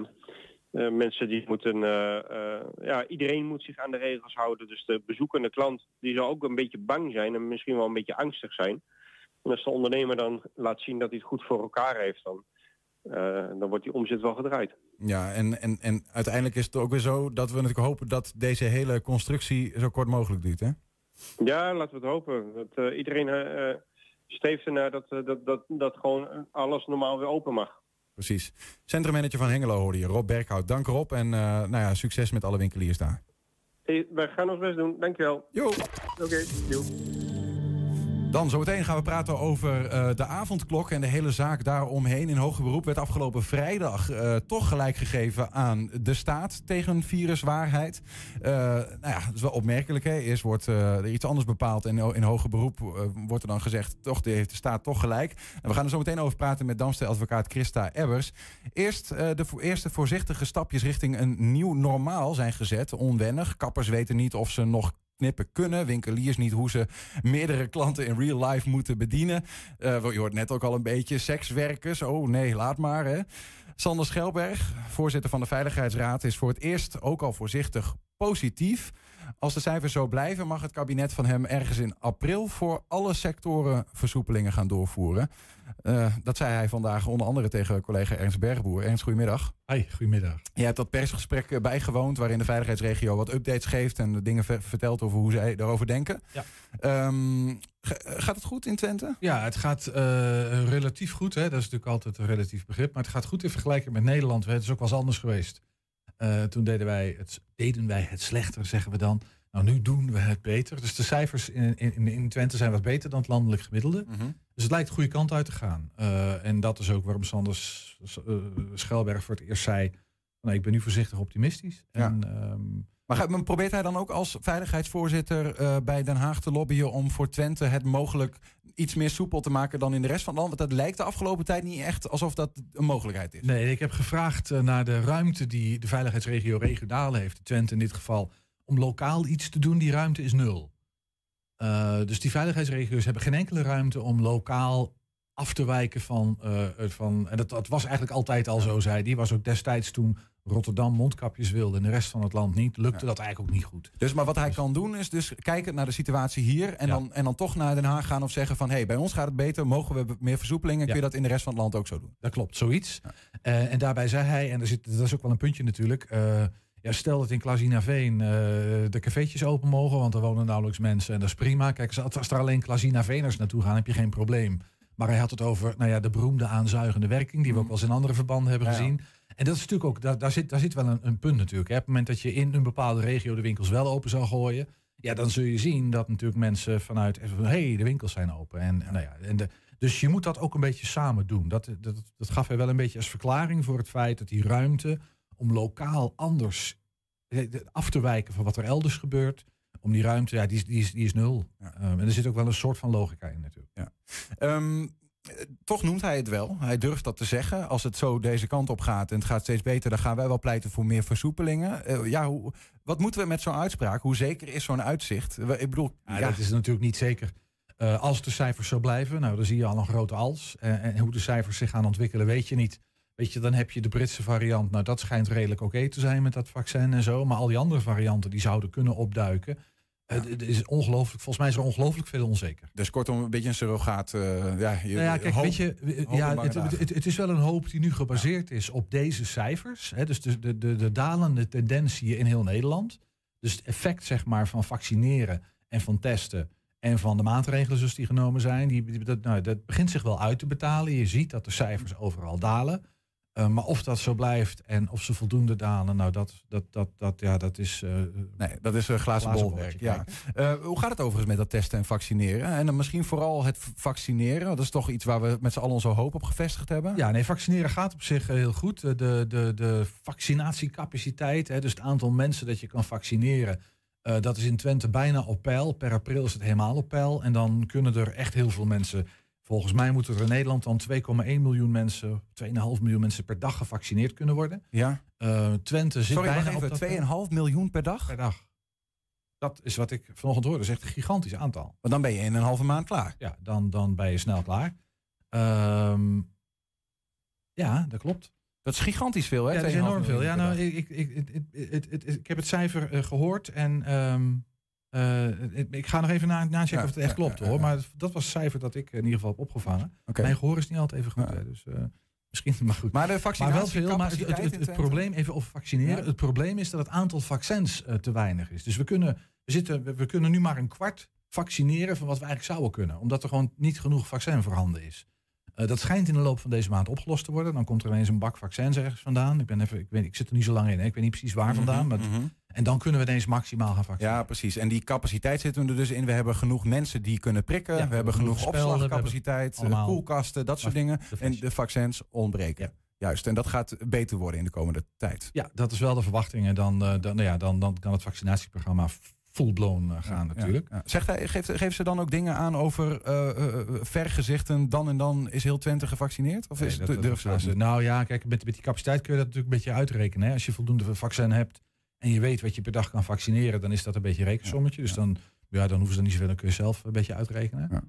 Uh, mensen die moeten, uh, uh, ja, iedereen moet zich aan de regels houden. Dus de bezoekende klant die zal ook een beetje bang zijn en misschien wel een beetje angstig zijn. En als de ondernemer dan laat zien dat hij het goed voor elkaar heeft, dan, uh, dan wordt die omzet wel gedraaid. Ja, en, en, en uiteindelijk is het ook weer zo dat we natuurlijk hopen dat deze hele constructie zo kort mogelijk duurt, hè? Ja, laten we het hopen. Dat, uh, iedereen uh, streeft ernaar dat, uh, dat, dat, dat gewoon alles normaal weer open mag. Precies. Centrummanager van Hengelo hoorde je, Rob Berkhout. Dank erop en uh, nou ja, succes met alle winkeliers daar. Hey, wij gaan ons best doen. Dankjewel. Jo. Oké, okay, dan zometeen gaan we praten over uh, de avondklok en de hele zaak daaromheen. In hoger beroep werd afgelopen vrijdag uh, toch gelijk gegeven aan de staat tegen viruswaarheid. Uh, nou ja, dat is wel opmerkelijk. Hè? Eerst wordt uh, er iets anders bepaald en in hoger beroep uh, wordt er dan gezegd, toch de, heeft de staat toch gelijk. En we gaan er zo meteen over praten met Damster-advocaat Christa Ebbers. Eerst uh, de vo- eerste voorzichtige stapjes richting een nieuw normaal zijn gezet. Onwennig. Kappers weten niet of ze nog knippen kunnen. Winkeliers niet hoe ze meerdere klanten in real life moeten bedienen. Uh, je hoort net ook al een beetje sekswerkers. Oh nee, laat maar. Hè. Sander Schelberg, voorzitter van de Veiligheidsraad, is voor het eerst ook al voorzichtig positief. Als de cijfers zo blijven mag het kabinet van hem ergens in april voor alle sectoren versoepelingen gaan doorvoeren. Uh, dat zei hij vandaag onder andere tegen collega Ernst Bergboer. Ernst, goedemiddag. Hoi, goedemiddag. Je hebt dat persgesprek bijgewoond waarin de veiligheidsregio wat updates geeft en dingen ver- vertelt over hoe zij daarover denken. Ja. Um, g- gaat het goed in Twente? Ja, het gaat uh, relatief goed. Hè. Dat is natuurlijk altijd een relatief begrip. Maar het gaat goed in vergelijking met Nederland. Het is ook wel eens anders geweest. Uh, toen deden wij, het, deden wij het slechter, zeggen we dan. Nou, nu doen we het beter. Dus de cijfers in, in, in Twente zijn wat beter dan het landelijk gemiddelde. Mm-hmm. Dus het lijkt de goede kant uit te gaan. Uh, en dat is ook waarom Sander uh, Schelberg voor het eerst zei, nou, ik ben nu voorzichtig optimistisch. Ja. En, um... maar probeert hij dan ook als veiligheidsvoorzitter uh, bij Den Haag te lobbyen om voor Twente het mogelijk iets meer soepel te maken dan in de rest van het land? Want dat lijkt de afgelopen tijd niet echt alsof dat een mogelijkheid is. Nee, ik heb gevraagd uh, naar de ruimte die de veiligheidsregio regionaal heeft, Twente in dit geval, om lokaal iets te doen. Die ruimte is nul. Uh, dus die veiligheidsregio's hebben geen enkele ruimte om lokaal af te wijken van... Uh, van en dat, dat was eigenlijk altijd al zo, zei die. Was ook destijds toen Rotterdam mondkapjes wilde en de rest van het land niet. Lukte ja. dat eigenlijk ook niet goed. Dus maar wat hij dus kan doen is dus kijken naar de situatie hier en, ja. dan, en dan toch naar Den Haag gaan of zeggen van, hé, hey, bij ons gaat het beter, mogen we meer versoepelingen, ja. kun je dat in de rest van het land ook zo doen? Dat klopt, zoiets. Ja. Uh, en daarbij zei hij, en er zit, dat is ook wel een puntje natuurlijk... Uh, Ja, stel dat in Klazinaveen uh, de cafeetjes open mogen, want er wonen nauwelijks mensen en dat is prima. Kijk, als er alleen Klazinaveners naartoe gaan, heb je geen probleem. Maar hij had het over nou ja, de beroemde aanzuigende werking, die we ook wel eens in andere verbanden hebben ja, gezien. Ja. En dat is natuurlijk ook, daar, daar, zit, daar zit wel een, een punt natuurlijk. Hè. Op het moment dat je in een bepaalde regio de winkels wel open zou gooien, ja, dan zul je zien dat natuurlijk mensen vanuit, hé, hey, de winkels zijn open. En, nou ja, en de, Dus je moet dat ook een beetje samen doen. Dat, dat, dat gaf hij wel een beetje als verklaring voor het feit dat die ruimte om lokaal anders af te wijken van wat er elders gebeurt, om die ruimte, ja, die, die, is, die is nul. Ja. Um, en er zit ook wel een soort van logica in natuurlijk. Ja. Um, toch noemt hij het wel. Hij durft dat te zeggen. Als het zo deze kant op gaat en het gaat steeds beter, dan gaan wij wel pleiten voor meer versoepelingen. Uh, ja, hoe, wat moeten we met zo'n uitspraak? Hoe zeker is zo'n uitzicht? Ik bedoel, ja, ja. Dat is natuurlijk niet zeker. Uh, als de cijfers zo blijven, nou, dan zie je al een grote als. Uh, en hoe de cijfers zich gaan ontwikkelen, weet je niet. Weet je, dan heb je de Britse variant. Nou, dat schijnt redelijk oké te zijn met dat vaccin en zo. Maar al die andere varianten, die zouden kunnen opduiken. Ja. Uh, het is ongelooflijk. Volgens mij is er ongelooflijk veel onzeker. Dus kortom, een beetje een surrogaat. Uh, ja, je, nou ja, kijk, hoop, weet je, hoop ja, het, het, het is wel een hoop die nu gebaseerd ja. is op deze cijfers. Hè, dus de, de, de, de dalende tendentie in heel Nederland. Dus het effect, zeg maar, van vaccineren en van testen en van de maatregelen zoals die genomen zijn, die, dat, nou, dat begint zich wel uit te betalen. Je ziet dat de cijfers overal dalen. Uh, maar of dat zo blijft en of ze voldoende dalen, nou dat, dat, dat, dat, ja, dat is... Uh, nee, dat is een glazen bolwerk. Ja. Uh, hoe gaat het overigens met dat testen en vaccineren? En dan misschien vooral het vaccineren. Dat is toch iets waar we met z'n allen onze hoop op gevestigd hebben? Ja, nee, vaccineren gaat op zich uh, heel goed. De, de, de vaccinatiecapaciteit, hè, dus het aantal mensen dat je kan vaccineren, Uh, dat is in Twente bijna op peil. Per april is het helemaal op peil. En dan kunnen er echt heel veel mensen. Volgens mij moeten er in Nederland dan twee komma één miljoen mensen, twee komma vijf miljoen mensen per dag gevaccineerd kunnen worden. Ja. Uh, Twente zit Sorry, bijna op dat twee komma vijf miljoen per dag? Per dag. Dat is wat ik vanochtend hoorde. Dat is echt een gigantisch aantal. Maar dan ben je in een halve maand klaar. Ja, dan, dan ben je snel klaar. Uh, ja, dat klopt. Dat is gigantisch veel, hè? Ja, dat is enorm veel. Ja, nou, ik, ik, ik, ik, ik, ik heb het cijfer uh, gehoord en um, uh, ik, ik ga nog even na, na checken ja, of het echt ja, klopt, ja, hoor. Ja. Maar dat was het cijfer dat ik in ieder geval heb opgevangen. Okay. Mijn gehoor is niet altijd even goed, ja. hè, dus uh, misschien, maar goed. Maar de vaccinatie, maar wel veel. Maar het, het, het, het, het probleem, even over vaccineren, ja. het probleem is dat het aantal vaccins uh, te weinig is. Dus we kunnen, we, zitten, we, we kunnen nu maar een kwart vaccineren van wat we eigenlijk zouden kunnen, omdat er gewoon niet genoeg vaccin voorhanden is. Uh, dat schijnt in de loop van deze maand opgelost te worden. Dan komt er ineens een bak vaccins ergens vandaan. Ik, ben even, ik, weet, ik zit er niet zo lang in. Hè. Ik weet niet precies waar vandaan. Mm-hmm, maar mm-hmm. En dan kunnen we ineens maximaal gaan vaccineren. Ja, precies. En die capaciteit zitten we er dus in. We hebben genoeg mensen die kunnen prikken. Ja, we, we hebben genoeg, genoeg spelden, opslagcapaciteit, allemaal, koelkasten, dat soort dingen. De en de vaccins ontbreken. Ja. Juist. En dat gaat beter worden in de komende tijd. Ja, dat is wel de verwachting. En dan, uh, dan, nou ja, dan, dan kan het vaccinatieprogramma full-blown gaan ja, natuurlijk. Ja, ja. Zegt hij, geeft, geeft ze dan ook dingen aan over uh, vergezichten, dan en dan is heel Twente gevaccineerd? Of nee, is, dat, durf dat, ze dat niet? Nou ja, kijk, met, met die capaciteit kun je dat natuurlijk een beetje uitrekenen. Hè? Als je voldoende vaccin hebt en je weet wat je per dag kan vaccineren, dan is dat een beetje een rekensommetje. Dus ja. Dan, ja, dan hoeven ze er niet zoveel, dan kun je zelf een beetje uitrekenen. Ja.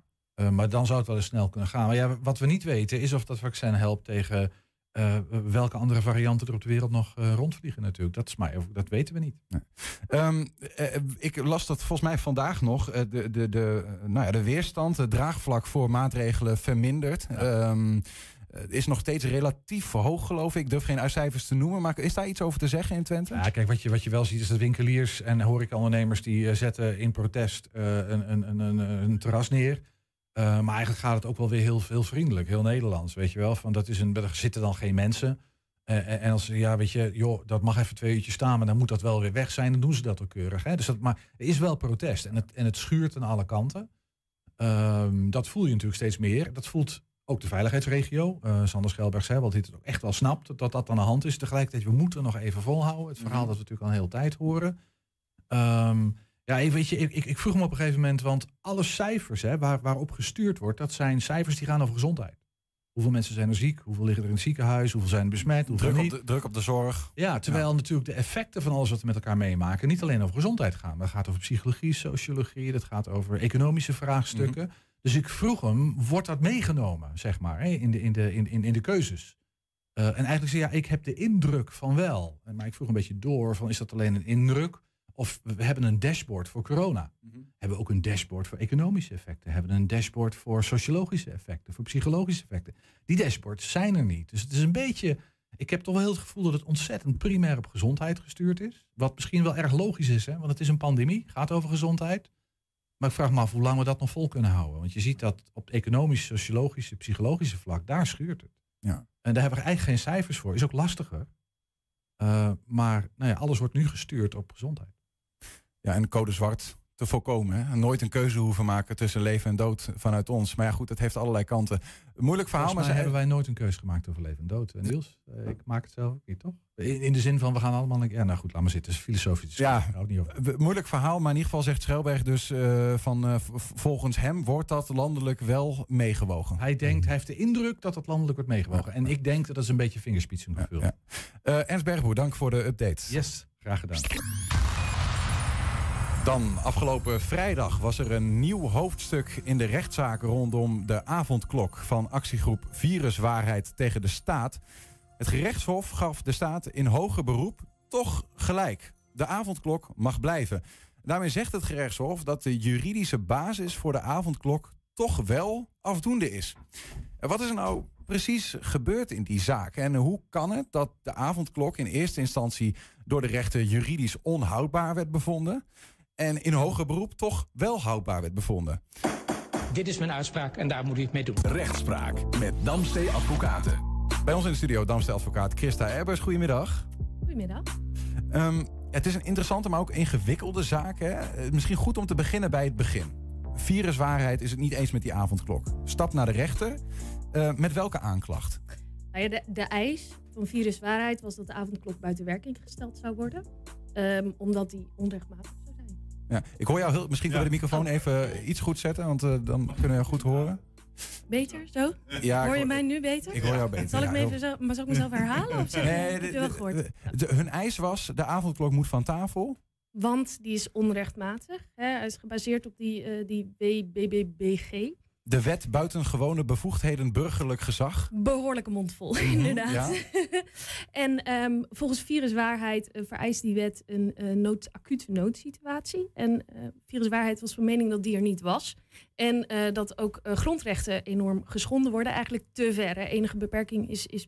Uh, maar dan zou het wel eens snel kunnen gaan. Maar ja, wat we niet weten is of dat vaccin helpt tegen Uh, welke andere varianten er op de wereld nog uh, rondvliegen natuurlijk. Dat, is maar, dat weten we niet. Nee. Um, uh, ik las dat volgens mij vandaag nog. Uh, de, de, de, nou ja, de weerstand, het draagvlak voor maatregelen vermindert. Ja. Um, is nog steeds relatief hoog, geloof ik. Ik durf geen cijfers te noemen, maar is daar iets over te zeggen in Twente? Ja, kijk, wat je, wat je wel ziet is dat winkeliers en horecaondernemers die uh, zetten in protest uh, een, een, een, een, een terras neer. Uh, maar eigenlijk gaat het ook wel weer heel, heel vriendelijk, heel Nederlands, weet je wel. Van, dat is een, er zitten dan geen mensen. Uh, en als, ja, weet je, joh, dat mag even twee uurtjes staan, maar dan moet dat wel weer weg zijn. Dan doen ze dat ook keurig. Hè? Dus dat, maar er is wel protest en het, en het schuurt aan alle kanten. Uh, dat voel je natuurlijk steeds meer. Dat voelt ook de veiligheidsregio. Uh, Sander Schelberg zei, want dit het ook echt wel snapt, dat dat aan de hand is. Tegelijkertijd, we moeten nog even volhouden. Het verhaal dat we natuurlijk al een hele tijd horen. Um, Ja, weet je, ik, ik vroeg me op een gegeven moment, want alle cijfers hè, waar, waarop gestuurd wordt, dat zijn cijfers die gaan over gezondheid. Hoeveel mensen zijn er ziek, hoeveel liggen er in het ziekenhuis, hoeveel zijn besmet, hoeveel druk niet. Op de, druk op de zorg. Ja, terwijl ja. natuurlijk de effecten van alles wat we met elkaar meemaken niet alleen over gezondheid gaan. Dat gaat over psychologie, sociologie, dat gaat over economische vraagstukken. Mm-hmm. Dus ik vroeg hem, wordt dat meegenomen, zeg maar, hè, in, de, in, de, in, in, in de keuzes? Uh, en eigenlijk zei ja, ik heb de indruk van wel. Maar ik vroeg een beetje door, van is dat alleen een indruk? Of we hebben een dashboard voor corona. Mm-hmm. Hebben we ook een dashboard voor economische effecten. Hebben we een dashboard voor sociologische effecten. Voor psychologische effecten. Die dashboards zijn er niet. Dus het is een beetje... Ik heb toch wel heel het gevoel dat het ontzettend primair op gezondheid gestuurd is. Wat misschien wel erg logisch is. Hè? Want het is een pandemie. Gaat over gezondheid. Maar ik vraag me af hoe lang we dat nog vol kunnen houden. Want je ziet dat op economisch, sociologische, psychologische vlak. Daar schuurt het. Ja. En daar hebben we eigenlijk geen cijfers voor. Is ook lastiger. Uh, maar nou ja, alles wordt nu gestuurd op gezondheid. Ja, en code zwart, te voorkomen. Hè? Nooit een keuze hoeven maken tussen leven en dood vanuit ons. Maar ja goed, het heeft allerlei kanten. Moeilijk verhaal. Maar ze hebben wij nooit een keuze gemaakt over leven en dood. En Niels, eh, ik maak het zelf ook niet, toch? In, in de zin van, we gaan allemaal... Een, ja, nou goed, laat maar zitten. Het is filosofisch. Ja, ook niet over. Moeilijk verhaal, maar in ieder geval zegt Schelberg dus... Uh, van uh, volgens hem wordt dat landelijk wel meegewogen. Hij denkt, hij heeft de indruk dat dat landelijk wordt meegewogen. Ja. En ik denk dat dat is een beetje vingerspitsen gevuld. Ja, ja. uh, Ernst Bergboer, dank voor de update. Yes, graag gedaan. Dan, afgelopen vrijdag was er een nieuw hoofdstuk in de rechtszaak rondom de avondklok van actiegroep Viruswaarheid tegen de staat. Het gerechtshof gaf de staat in hoger beroep toch gelijk. De avondklok mag blijven. Daarmee zegt het gerechtshof dat de juridische basis voor de avondklok toch wel afdoende is. En wat is er nou precies gebeurd in die zaak? En hoe kan het dat de avondklok in eerste instantie door de rechter juridisch onhoudbaar werd bevonden... en in hoger beroep toch wel houdbaar werd bevonden. Dit is mijn uitspraak en daar moet u het mee doen. Rechtspraak met Damstee Advocaten. Bij ons in de studio Damstee Advocaat Christa Ebbers. Goedemiddag. Goedemiddag. Um, het is een interessante, maar ook ingewikkelde zaak. Hè? Misschien goed om te beginnen bij het begin. Viruswaarheid is het niet eens met die avondklok. Stap naar de rechter. Uh, met welke aanklacht? De, de eis van Viruswaarheid was dat de avondklok buiten werking gesteld zou worden. Um, omdat die onrechtmatig is. Ja, ik hoor jou heel... Misschien wil je ja. de microfoon even iets goed zetten, want uh, dan kunnen we goed horen. Beter, zo? Ja, hoor je mij nu beter? Ik hoor jou beter. Zal ja, ik me even zo, maar zal ik mezelf herhalen of zo? Nee, de, de, de, de, de, hun eis was, de avondklok moet van tafel. Want die is onrechtmatig. Hè? Hij is gebaseerd op die, uh, die W B B B G. De wet buitengewone bevoegdheden burgerlijk gezag. Behoorlijke mondvol, mm-hmm, inderdaad. Ja. En um, volgens Viruswaarheid uh, vereist die wet een uh, nood, acute noodsituatie. En uh, Viruswaarheid was van mening dat die er niet was. En uh, dat ook uh, grondrechten enorm geschonden worden. Eigenlijk te ver. Hè. Enige beperking is, is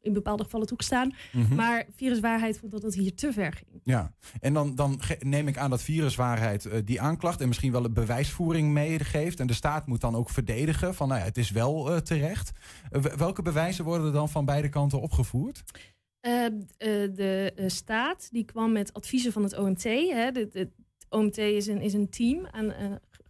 in bepaalde gevallen toegestaan. Mm-hmm. Maar Viruswaarheid vond dat dat hier te ver ging. Ja, en dan, dan ge- neem ik aan dat Viruswaarheid uh, die aanklacht... en misschien wel een bewijsvoering meegeeft. En de staat moet dan ook verdedigen van nou ja, het is wel uh, terecht. Uh, welke bewijzen worden er dan van beide kanten opgevoerd? Uh, uh, de uh, staat die kwam met adviezen van het O M T. Hè. De, de, het O M T is een, is een team aan... Uh,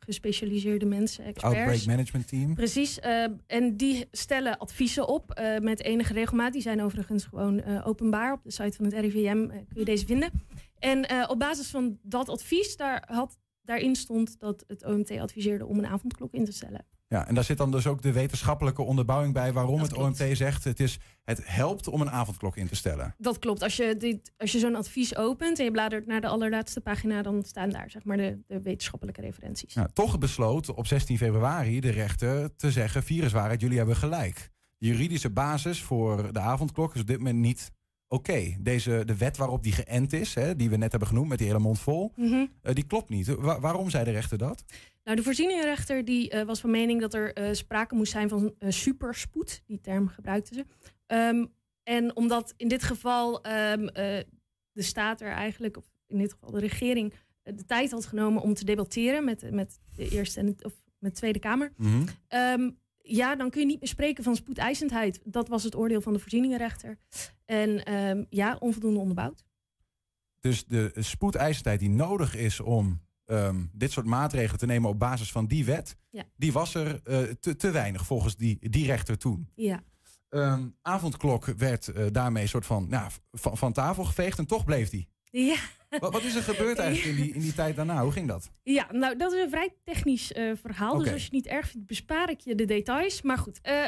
gespecialiseerde mensen, experts. Outbreak management team. Precies. Uh, en die stellen adviezen op uh, met enige regelmaat. Die zijn overigens gewoon uh, openbaar. Op de site van het R I V M uh, kun je deze vinden. En uh, op basis van dat advies, daar had, daarin stond dat het O M T adviseerde om een avondklok in te stellen. Ja, en daar zit dan dus ook de wetenschappelijke onderbouwing bij... waarom dat het klopt. O M T zegt, het, is, het helpt om een avondklok in te stellen. Dat klopt. Als je, dit, als je zo'n advies opent en je bladert naar de allerlaatste pagina... dan staan daar zeg maar de, de wetenschappelijke referenties. Ja, toch besloot op zestien februari de rechter te zeggen... Viruswaarheid, jullie hebben gelijk. De juridische basis voor de avondklok is op dit moment niet... Oké, okay, deze de wet waarop die geënt is, hè, die we net hebben genoemd met die hele mond vol, mm-hmm. uh, die klopt niet. Wa- waarom zei de rechter dat? Nou, de voorzieningenrechter die, uh, was van mening dat er uh, sprake moest zijn van uh, superspoed. Die term gebruikte ze. Um, en omdat in dit geval um, uh, de staat er eigenlijk, of in dit geval de regering, uh, de tijd had genomen om te debatteren met, met de Eerste en of met de Tweede Kamer. Mm-hmm. Um, Ja, dan kun je niet meer spreken van spoedeisendheid. Dat was het oordeel van de voorzieningenrechter. En um, ja, onvoldoende onderbouwd. Dus de spoedeisendheid die nodig is om um, dit soort maatregelen te nemen... op basis van die wet, ja. die was er uh, te, te weinig volgens die, die rechter toen. Ja. Um, avondklok werd uh, daarmee soort van, nou, van, van tafel geveegd en toch bleef die. Ja. Wat, wat is er gebeurd eigenlijk in die, in die tijd daarna? Hoe ging dat? Ja, nou, dat is een vrij technisch uh, verhaal. Okay. Dus als je het niet erg vindt, bespaar ik je de details. Maar goed, uh,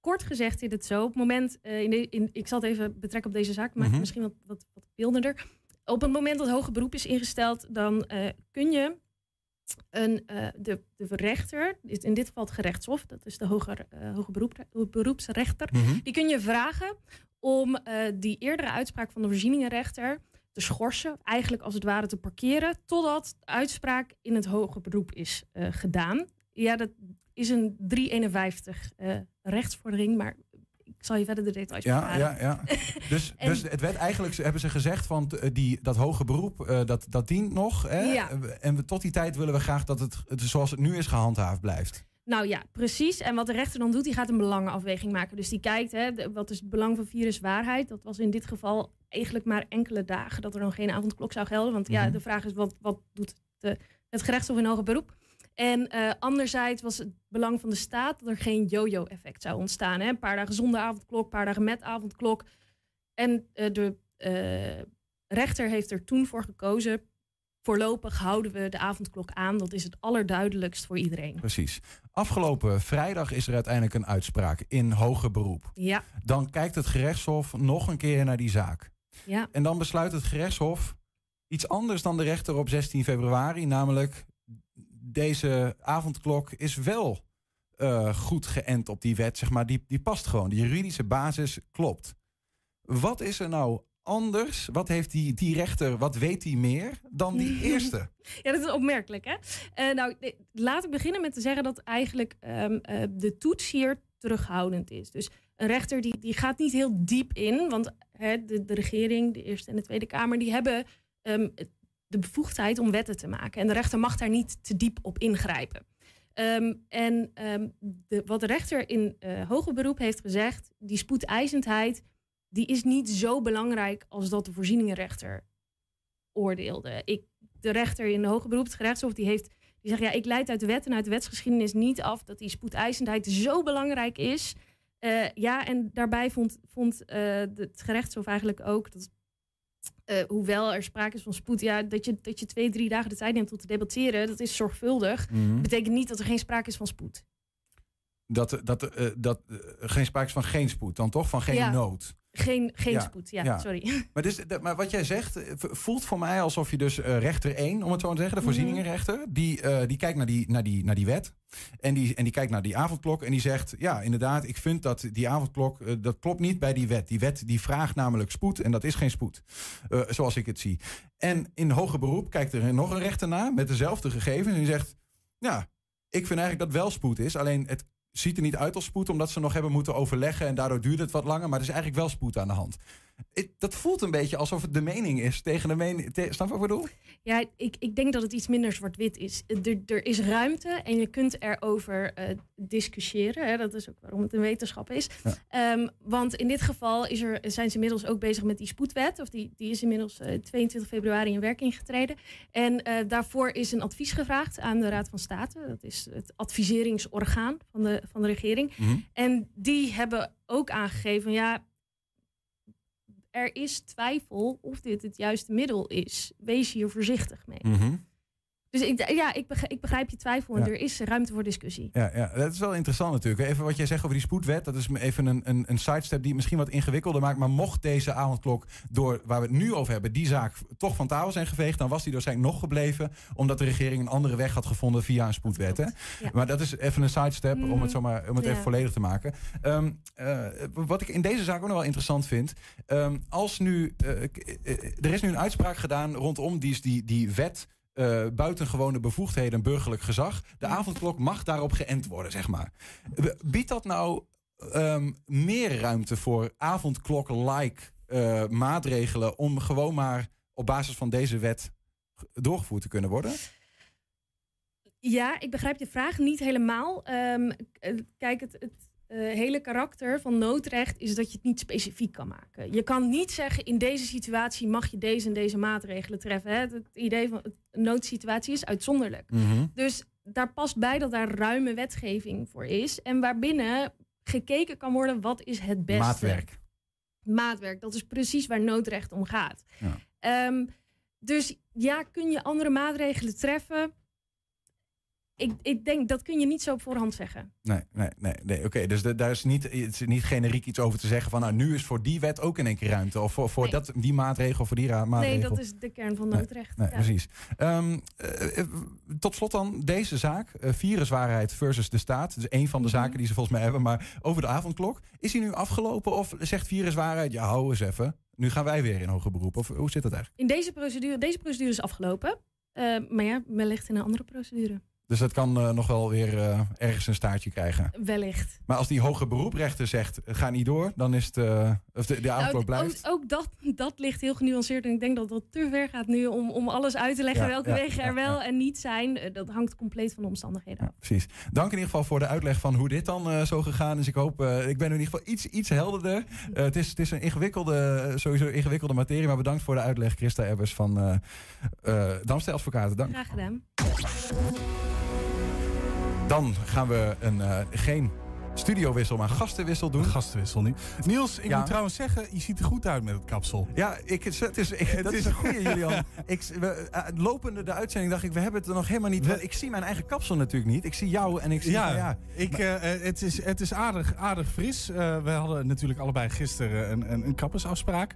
kort gezegd zit het zo. Op het moment, uh, in de, in, ik zal het even betrekken op deze zaak, maar mm-hmm. misschien wat, wat, wat beelderder. Op het moment dat hoger beroep is ingesteld, dan uh, kun je een, uh, de, de rechter, in dit geval het gerechtshof, dat is de hoger, uh, hoger beroep, beroepsrechter, mm-hmm. die kun je vragen om uh, die eerdere uitspraak van de voorzieningenrechter... te schorsen, eigenlijk als het ware te parkeren... totdat de uitspraak in het hoger beroep is uh, gedaan. Ja, dat is een drie eenenvijftig uh, rechtsvordering... maar ik zal je verder de details ja, ja, ja. Dus, en, dus het werd eigenlijk, hebben ze gezegd... van die, dat hoger beroep, uh, dat, dat dient nog. Hè? Ja. En we, tot die tijd willen we graag dat het, het zoals het nu is gehandhaafd blijft. Nou ja, precies. En wat de rechter dan doet, die gaat een belangenafweging maken. Dus die kijkt, hè, de, wat is het belang van Viruswaarheid? Dat was in dit geval eigenlijk maar enkele dagen dat er dan geen avondklok zou gelden. Want mm-hmm. ja, de vraag is, wat, wat doet de, het gerechtshof in hoger beroep. En uh, anderzijds was het belang van de staat dat er geen yo-yo-effect zou ontstaan. Hè? Een paar dagen zonder avondklok, een paar dagen met avondklok. En uh, de uh, rechter heeft er toen voor gekozen. Voorlopig houden we de avondklok aan. Dat is het allerduidelijkst voor iedereen. Precies. Afgelopen vrijdag is er uiteindelijk een uitspraak in hoger beroep. Ja. Dan kijkt het gerechtshof nog een keer naar die zaak. Ja. En dan besluit het gerechtshof iets anders dan de rechter op zestien februari. Namelijk, deze avondklok is wel uh, goed geënt op die wet. Zeg maar, die, die past gewoon. De juridische basis klopt. Wat is er nou anders? Wat heeft die, die rechter, wat weet hij meer dan die eerste? Ja, dat is opmerkelijk, hè? Uh, nou, laat ik beginnen met te zeggen dat eigenlijk um, uh, de toets hier terughoudend is. Dus een rechter die, die gaat niet heel diep in, want hè, de, de regering, de Eerste en de Tweede Kamer, die hebben um, de bevoegdheid om wetten te maken. En de rechter mag daar niet te diep op ingrijpen. Um, en um, de, wat de rechter in uh, hoger beroep heeft gezegd, die spoedeisendheid, die is niet zo belangrijk als dat de voorzieningenrechter oordeelde. Ik, de rechter in de hoger beroep, het gerechtshof, die, heeft, die zegt... ja, ik leid uit de wet en uit de wetsgeschiedenis niet af dat die spoedeisendheid zo belangrijk is. Uh, ja, en daarbij vond, vond uh, het gerechtshof eigenlijk ook dat, uh, hoewel er sprake is van spoed, ja, dat je, dat je twee, drie dagen de tijd neemt om te debatteren, dat is zorgvuldig. Mm-hmm. Betekent niet dat er geen sprake is van spoed. Dat, dat, uh, dat uh, geen sprake is van geen spoed, dan toch? Van geen ja. nood. Geen, geen ja, spoed, ja, ja, sorry. Maar, dus, maar wat jij zegt voelt voor mij alsof je dus uh, rechter één, om het zo te zeggen, de voorzieningenrechter, die, uh, die kijkt naar die, naar die, naar die wet en die, en die kijkt naar die avondklok en die zegt, ja, inderdaad, ik vind dat die avondklok, uh, dat klopt niet bij die wet. Die wet die vraagt namelijk spoed en dat is geen spoed, uh, zoals ik het zie. En in hoger beroep kijkt er nog een rechter naar met dezelfde gegevens en die zegt, ja, ik vind eigenlijk dat wel spoed is, alleen het ziet er niet uit als spoed, omdat ze nog hebben moeten overleggen en daardoor duurt het wat langer, maar er is eigenlijk wel spoed aan de hand. Ik, dat voelt een beetje alsof het de mening is tegen de mening. Te, snap je wat ik bedoel? Ja, ik, ik denk dat het iets minder zwart-wit is. Er, er is ruimte en je kunt erover uh, discussiëren. Hè? Dat is ook waarom het een wetenschap is. Ja. Um, want in dit geval is er, zijn ze inmiddels ook bezig met die spoedwet. Of die, die is inmiddels uh, tweeëntwintig februari in werking getreden. En uh, daarvoor is een advies gevraagd aan de Raad van State. Dat is het adviseringsorgaan van de, van de regering. Mm-hmm. En die hebben ook aangegeven, ja, er is twijfel of dit het juiste middel is. Wees hier voorzichtig mee. Mm-hmm. Dus ik, ja, ik, begrijp, ik begrijp je twijfel en ja, er is ruimte voor discussie. Ja, ja, dat is wel interessant natuurlijk. Even wat jij zegt over die spoedwet. Dat is even een, een, een sidestep die misschien wat ingewikkelder maakt. Maar mocht deze avondklok, door waar we het nu over hebben, die zaak toch van tafel zijn geveegd, dan was die waarschijnlijk nog gebleven, omdat de regering een andere weg had gevonden via een spoedwet. Dat hè? Ja. Maar dat is even een sidestep mm. om het, zomaar, om het ja. even volledig te maken. Um, uh, wat ik in deze zaak ook nog wel interessant vind. Um, als nu, uh, er is nu een uitspraak gedaan rondom die, die, die wet, Uh, buitengewone bevoegdheden en burgerlijk gezag. De avondklok mag daarop geënt worden, zeg maar. Biedt dat nou um, meer ruimte voor avondklok-like uh, maatregelen om gewoon maar op basis van deze wet doorgevoerd te kunnen worden? Ja, ik begrijp je vraag niet helemaal. Um, kijk, het, het uh, hele karakter van noodrecht is dat je het niet specifiek kan maken. Je kan niet zeggen, in deze situatie mag je deze en deze maatregelen treffen. Hè? Het idee van een noodsituatie is uitzonderlijk. Mm-hmm. Dus daar past bij dat daar ruime wetgeving voor is. En waarbinnen gekeken kan worden, wat is het beste? Maatwerk. Maatwerk, dat is precies waar noodrecht om gaat. Ja. Um, dus ja, kun je andere maatregelen treffen? Ik, ik denk, dat kun je niet zo op voorhand zeggen. Nee, nee, nee. nee. Oké, okay, dus de, daar is niet, is niet generiek iets over te zeggen van, nou, nu is voor die wet ook in één keer ruimte. Of voor, voor nee. dat, die maatregel, of voor die ra- maatregel. Nee, dat is de kern van noodrecht. Nee, nee, ja. Precies. Um, uh, tot slot dan deze zaak. Uh, viruswaarheid versus de staat. Dus één van de mm-hmm. zaken die ze volgens mij hebben. Maar over de avondklok. Is die nu afgelopen of zegt viruswaarheid, ja, hou eens even. Nu gaan wij weer in hoger beroep. Of hoe zit dat eigenlijk? In deze procedure, deze procedure is afgelopen. Uh, maar ja, wellicht in een andere procedure. Dus dat kan uh, nog wel weer uh, ergens een staartje krijgen. Wellicht. Maar als die hoger beroeprechter zegt, ga niet door, dan is het, uh, of de, de nou, aankoop blijft. Ook, ook dat, dat ligt heel genuanceerd. En ik denk dat dat te ver gaat nu om, om alles uit te leggen. Ja, welke ja, wegen ja, er wel ja. en niet zijn. Dat hangt compleet van de omstandigheden af. Ja, precies. Dank in ieder geval voor de uitleg van hoe dit dan uh, zo gegaan is. Ik hoop, uh, ik ben in ieder geval iets, iets helderder. Uh, het, is, het is een ingewikkelde, sowieso ingewikkelde materie. Maar bedankt voor de uitleg, Christa Ebbers van uh, uh, Damste Advocaten. Dank. Graag gedaan. Dan gaan we een, uh, geen studiowissel, maar gastenwissel doen. Gastenwissel niet. Niels, ik ja. moet trouwens zeggen, je ziet er goed uit met het kapsel. Ja, ik, het is, ik, het dat is, is een goede, Julian. Ik, we, uh, lopende de uitzending dacht ik, we hebben het er nog helemaal niet... We, ik zie mijn eigen kapsel natuurlijk niet. Ik zie jou en ik zie... Ja, ja ik, uh, het is, het is aardig, aardig fris. Uh, we hadden natuurlijk allebei gisteren een, een, een kappersafspraak.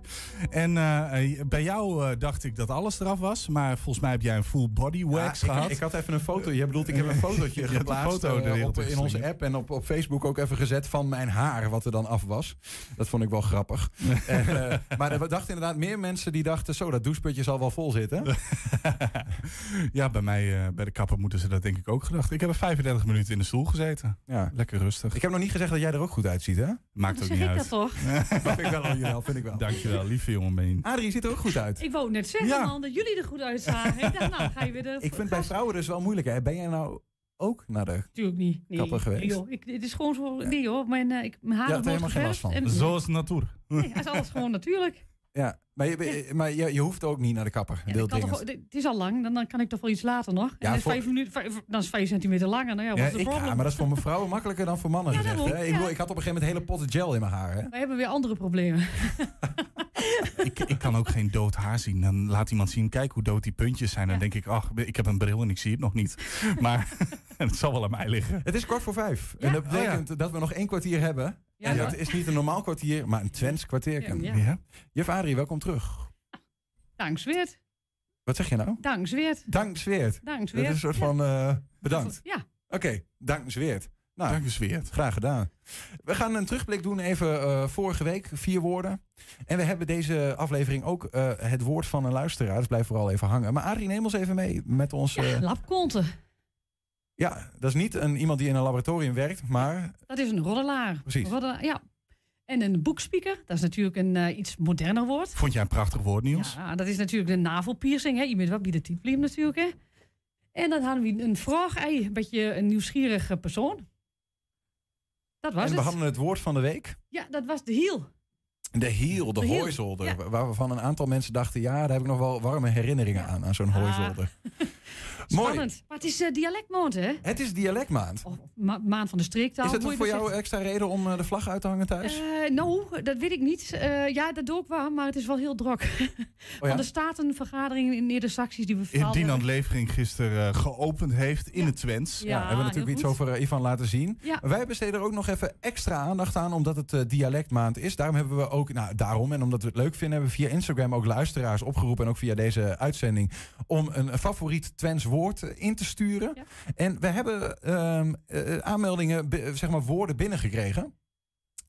En uh, bij jou uh, dacht ik dat alles eraf was. Maar volgens mij heb jij een full body wax ja, gehad. Ik, ik had even een foto. Je bedoelt, ik heb een fotootje je geplaatst een foto uh, op, in onze app en op, op Facebook... ook even gezet van mijn haar, wat er dan af was. Dat vond ik wel grappig. en, uh, maar we dachten inderdaad meer mensen die dachten... zo, dat doucheputje zal wel vol zitten. ja, bij mij, uh, bij de kapper moeten ze dat denk ik ook gedacht. Ik heb er vijfendertig minuten in de stoel gezeten. Ja. Lekker rustig. Ik heb nog niet gezegd dat jij er ook goed uitziet, hè? Maakt ook niet uit. Ik dat toch? dat vind ik wel, Julian, vind ik wel. Dankjewel, lieve jongen. Ben. Adrie ziet er ook goed uit. Ik wou net zeggen, ja. man, dat jullie er goed uitzagen. ik dacht, nou, ga je weer... De... Ik vind het bij vrouwen dus wel moeilijk, hè? Ben jij nou... ook naar de Tuurlijk niet. Nee, kapper geweest. Nee, joh. Ik, het is gewoon zo... Nee joh, mijn, uh, ik, mijn haar wordt helemaal geen last van. En, Zoals natuur. Nee, dat is alles gewoon natuurlijk. Ja, maar, je, maar je, je hoeft ook niet naar de kapper. Ja, toch, het is al lang, dan, dan kan ik toch wel iets later nog. Ja, en voor... vijf minuten, vijf, dan is vijf centimeter langer. Nou ja, ja, ik, ja, maar dat is voor mijn vrouwen makkelijker dan voor mannen. Ja, gezegd, hè? Ja. Ik, bedoel, ik had op een gegeven moment hele potten gel in mijn haar. Hè? Wij hebben weer andere problemen. ik, ik kan ook geen dood haar zien. Dan laat iemand zien, kijk hoe dood die puntjes zijn. Dan ja. denk ik, ach, ik heb een bril en ik zie het nog niet. Maar het zal wel aan mij liggen. Het is kwart voor vijf. Ja? En dat betekent oh, ja. dat we nog één kwartier hebben. Ja, en dat ja. is niet een normaal kwartier, maar een Twents kwartierken. Ja, ja. Ja. Juf Adrie, welkom terug. Dankzweert. Wat zeg je nou? Dankzweert. Dankzweert. Dankzweert. Dat is een soort ja. van uh, bedankt. Ja. Oké, okay. dankzweert. Nou, dankzweert. Graag gedaan. We gaan een terugblik doen even uh, vorige week. Vier woorden. En we hebben deze aflevering ook uh, het woord van een luisteraar. Dus blijf vooral even hangen. Maar Adrie, neem ons even mee met ons... Ja, uh, labkonten. Ja, dat is niet een, iemand die in een laboratorium werkt, maar... Dat is een roddelaar. Precies. Roddelaar, ja. En een boekspieker, dat is natuurlijk een uh, iets moderner woord. Vond jij een prachtig woord, Niels? Ja, dat is natuurlijk de navelpiercing. Hè? Je weet wat bij de typeliem natuurlijk. Hè? En dan hadden we een vraag, een beetje een nieuwsgierige persoon. Dat was en we het. hadden het woord van de week. Ja, dat was de hiel. De hiel, de, de hooizolder. Ja. Waarvan een aantal mensen dachten, ja, daar heb ik nog wel warme herinneringen ja. aan, aan zo'n ah. hooizolder. Spannend. Mooi. Maar het is uh, dialectmaand, hè? Het is dialectmaand. Oh, ma- maand van de streektaal. Is dat ook voor jou zegt... extra reden om uh, de vlag uit te hangen thuis? Uh, nou, dat weet ik niet. Uh, ja, dat doe ik wel, maar het is wel heel drok. Oh, ja? Van de statenvergadering in Neder-Saxisch die we verhalen. Dinant Levering gisteren uh, geopend heeft in ja. het Twents. Ja, ja, we hebben natuurlijk iets over uh, Ivan laten zien. Ja. Wij besteden er ook nog even extra aandacht aan, omdat het uh, dialectmaand is. Daarom hebben we ook, nou, daarom en omdat we het leuk vinden, hebben we via Instagram ook luisteraars opgeroepen en ook via deze uitzending om een favoriet Twents woord in te sturen. Ja. En we hebben um, uh, aanmeldingen, b- zeg maar woorden binnengekregen.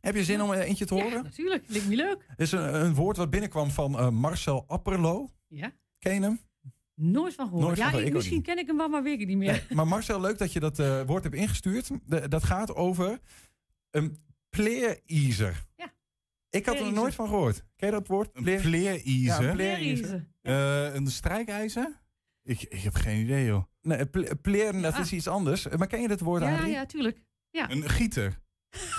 Heb je zin ja. om uh, eentje te horen? Ja, natuurlijk. Lijkt me leuk. Het is een, een woord wat binnenkwam van uh, Marcel Apperlo. Ja. Ken je hem? Nooit van gehoord. Nooit ja, van gehoord. Ik, misschien ik ken ik hem wel, maar weet ik niet meer. Nee, maar Marcel, leuk dat je dat uh, woord hebt ingestuurd. De, dat gaat over een pleer-easer. Ja. Ik had er nooit van gehoord. Ken je dat woord? Een pleer-easer? Ja, een pleer-easer. Uh, een strijkijzer? Ik, ik heb geen idee, joh. Nee, pleren, dat ja. is iets anders. Maar ken je dat woord, ja, Adrie? Ja, tuurlijk. Ja. Een gieter.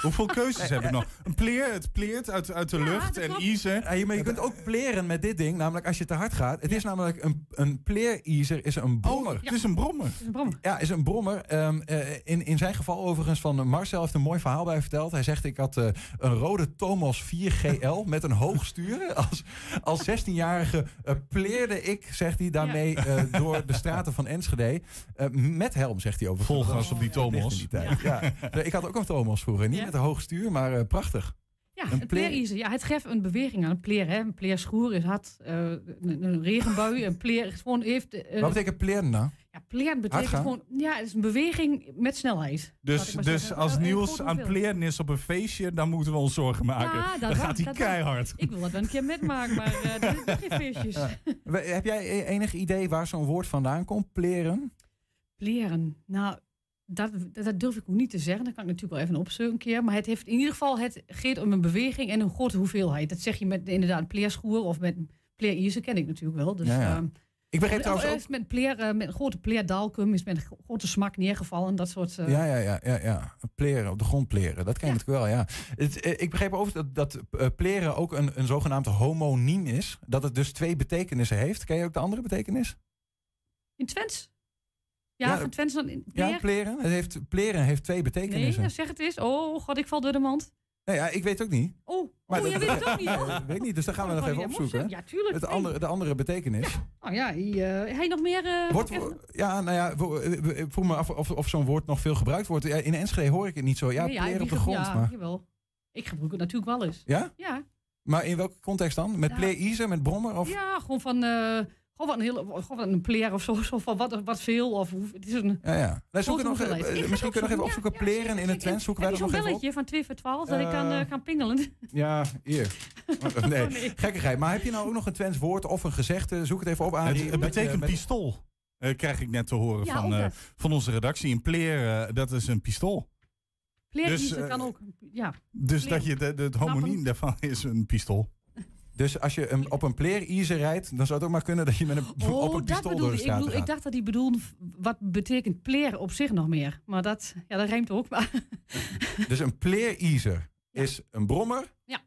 Hoeveel keuzes heb ik nog? Een pleer, het pleert uit, uit de ja, lucht en iezer. Ja, maar je kunt ook pleren met dit ding, namelijk als je te hard gaat. Het ja. is namelijk een, een pleer-iezer is een brommer. Oh, ja. Het is een brommer. Het is een brommer. Ja, is een brommer. Um, uh, in, in zijn geval overigens van Marcel heeft een mooi verhaal bij verteld. Hij zegt, ik had uh, een rode Thomas vier G L met een hoog stuur. Als, als zestienjarige uh, pleerde ik, zegt hij, daarmee ja. uh, door de straten van Enschede. Uh, met helm, zegt hij overigens. Vol gas op die Thomas. Die tijd. Ja. Ja. Ik had ook een Thomas vroeger. Niet ja. met een hoog stuur, maar uh, prachtig. Ja, een pleer-iezer. Ja, het geeft een beweging aan een pleer. Hè. Een pleerschoer is hard. Uh, een, een regenbui. Een pleer gewoon heeft... Uh, Wat betekent pleer nou? Ja, pleer betekent gewoon... Ja, het is een beweging met snelheid. Dus, dus als Niels aan pleeren is op een feestje, dan moeten we ons zorgen maken. Ja, dat dan gaat hij keihard. Dat, ik wil dat wel een keer metmaken, maar uh, dat is geen feestjes. Ja. Heb jij enig idee waar zo'n woord vandaan komt? Pleren? leren? Nou, dat, dat durf ik ook niet te zeggen. Dat kan ik natuurlijk wel even opzoeken een keer. Maar het heeft in ieder geval, het gaat om een beweging en een grote hoeveelheid. Dat zeg je met inderdaad pleerschoer of met pleeriezen, ken ik natuurlijk wel. Dus, ja, ja. Um, ik begreep trouwens ook... Met, pleer, uh, met een grote pleerdalkum is met een grote smak neergevallen en dat soort... Uh... Ja, ja, ja, ja, ja. Pleren, op de grond pleren, dat ken ik natuurlijk wel, ja. Het, eh, ik begreep ook dat, dat uh, pleren ook een, een zogenaamd homoniem is. Dat het dus twee betekenissen heeft. Ken je ook de andere betekenis? In Twents? Ja, ja, van Twents dan in pleren? Ja, pleren. Het heeft, pleren heeft twee betekenissen. Nee, zeg het eens. Oh, god, ik val door de mand. Nou ja, ik weet het ook niet. Oh, maar oh, jij weet het ook niet. Hoor. Ja, weet ik niet, dus daar gaan we oh, nog even opzoeken. Ja, tuurlijk. Het andere, de andere betekenis. Ja. Oh ja, uh, hij nog meer... Uh, wordt, even... Ja, nou ja, ik voel me af of, of zo'n woord nog veel gebruikt wordt. Ja, in Enschede hoor ik het niet zo. Ja, nee, ja pleren op de grond. Ja, maar. Jawel. Ik gebruik het natuurlijk wel eens. Ja? Ja. Maar in welke context dan? Met ja. pleer-iezen, met brommer? Of? Ja, gewoon van... Uh, Of wat een, heel, wat een pleer of zo, van wat, wat veel. Of, het is een ja, ja. Nee, zoeken nog, uh, misschien kunnen we nog even opzoeken, ja, pleren ja, in de Twents. Zoeken wij dat nog even op. Zo'n belletje van twee voor twaalf uh, dat ik kan uh, gaan pingelen. Ja, hier. Nee, oh, nee, gekkigheid. Maar heb je nou ook nog een Twents woord of een gezegde? Zoek het even op, Harry. Het, het betekent uh, met, pistool, uh, krijg ik net te horen ja, van, uh, van onze redactie. Een pleer, uh, dat is een pistool. Dus, uh, kan ook, ja. Dus pleer. Dat je de, de, het homoniem daarvan is een pistool. Dus als je een, op een pleer-iezer rijdt, dan zou het ook maar kunnen dat je met een, oh, op een pistool door de straat ik, bedoel, ik dacht dat hij bedoelde, wat betekent pleer op zich nog meer? Maar dat, ja, dat rijmt ook. Maar. Dus een pleer-iezer ja. is een brommer ja.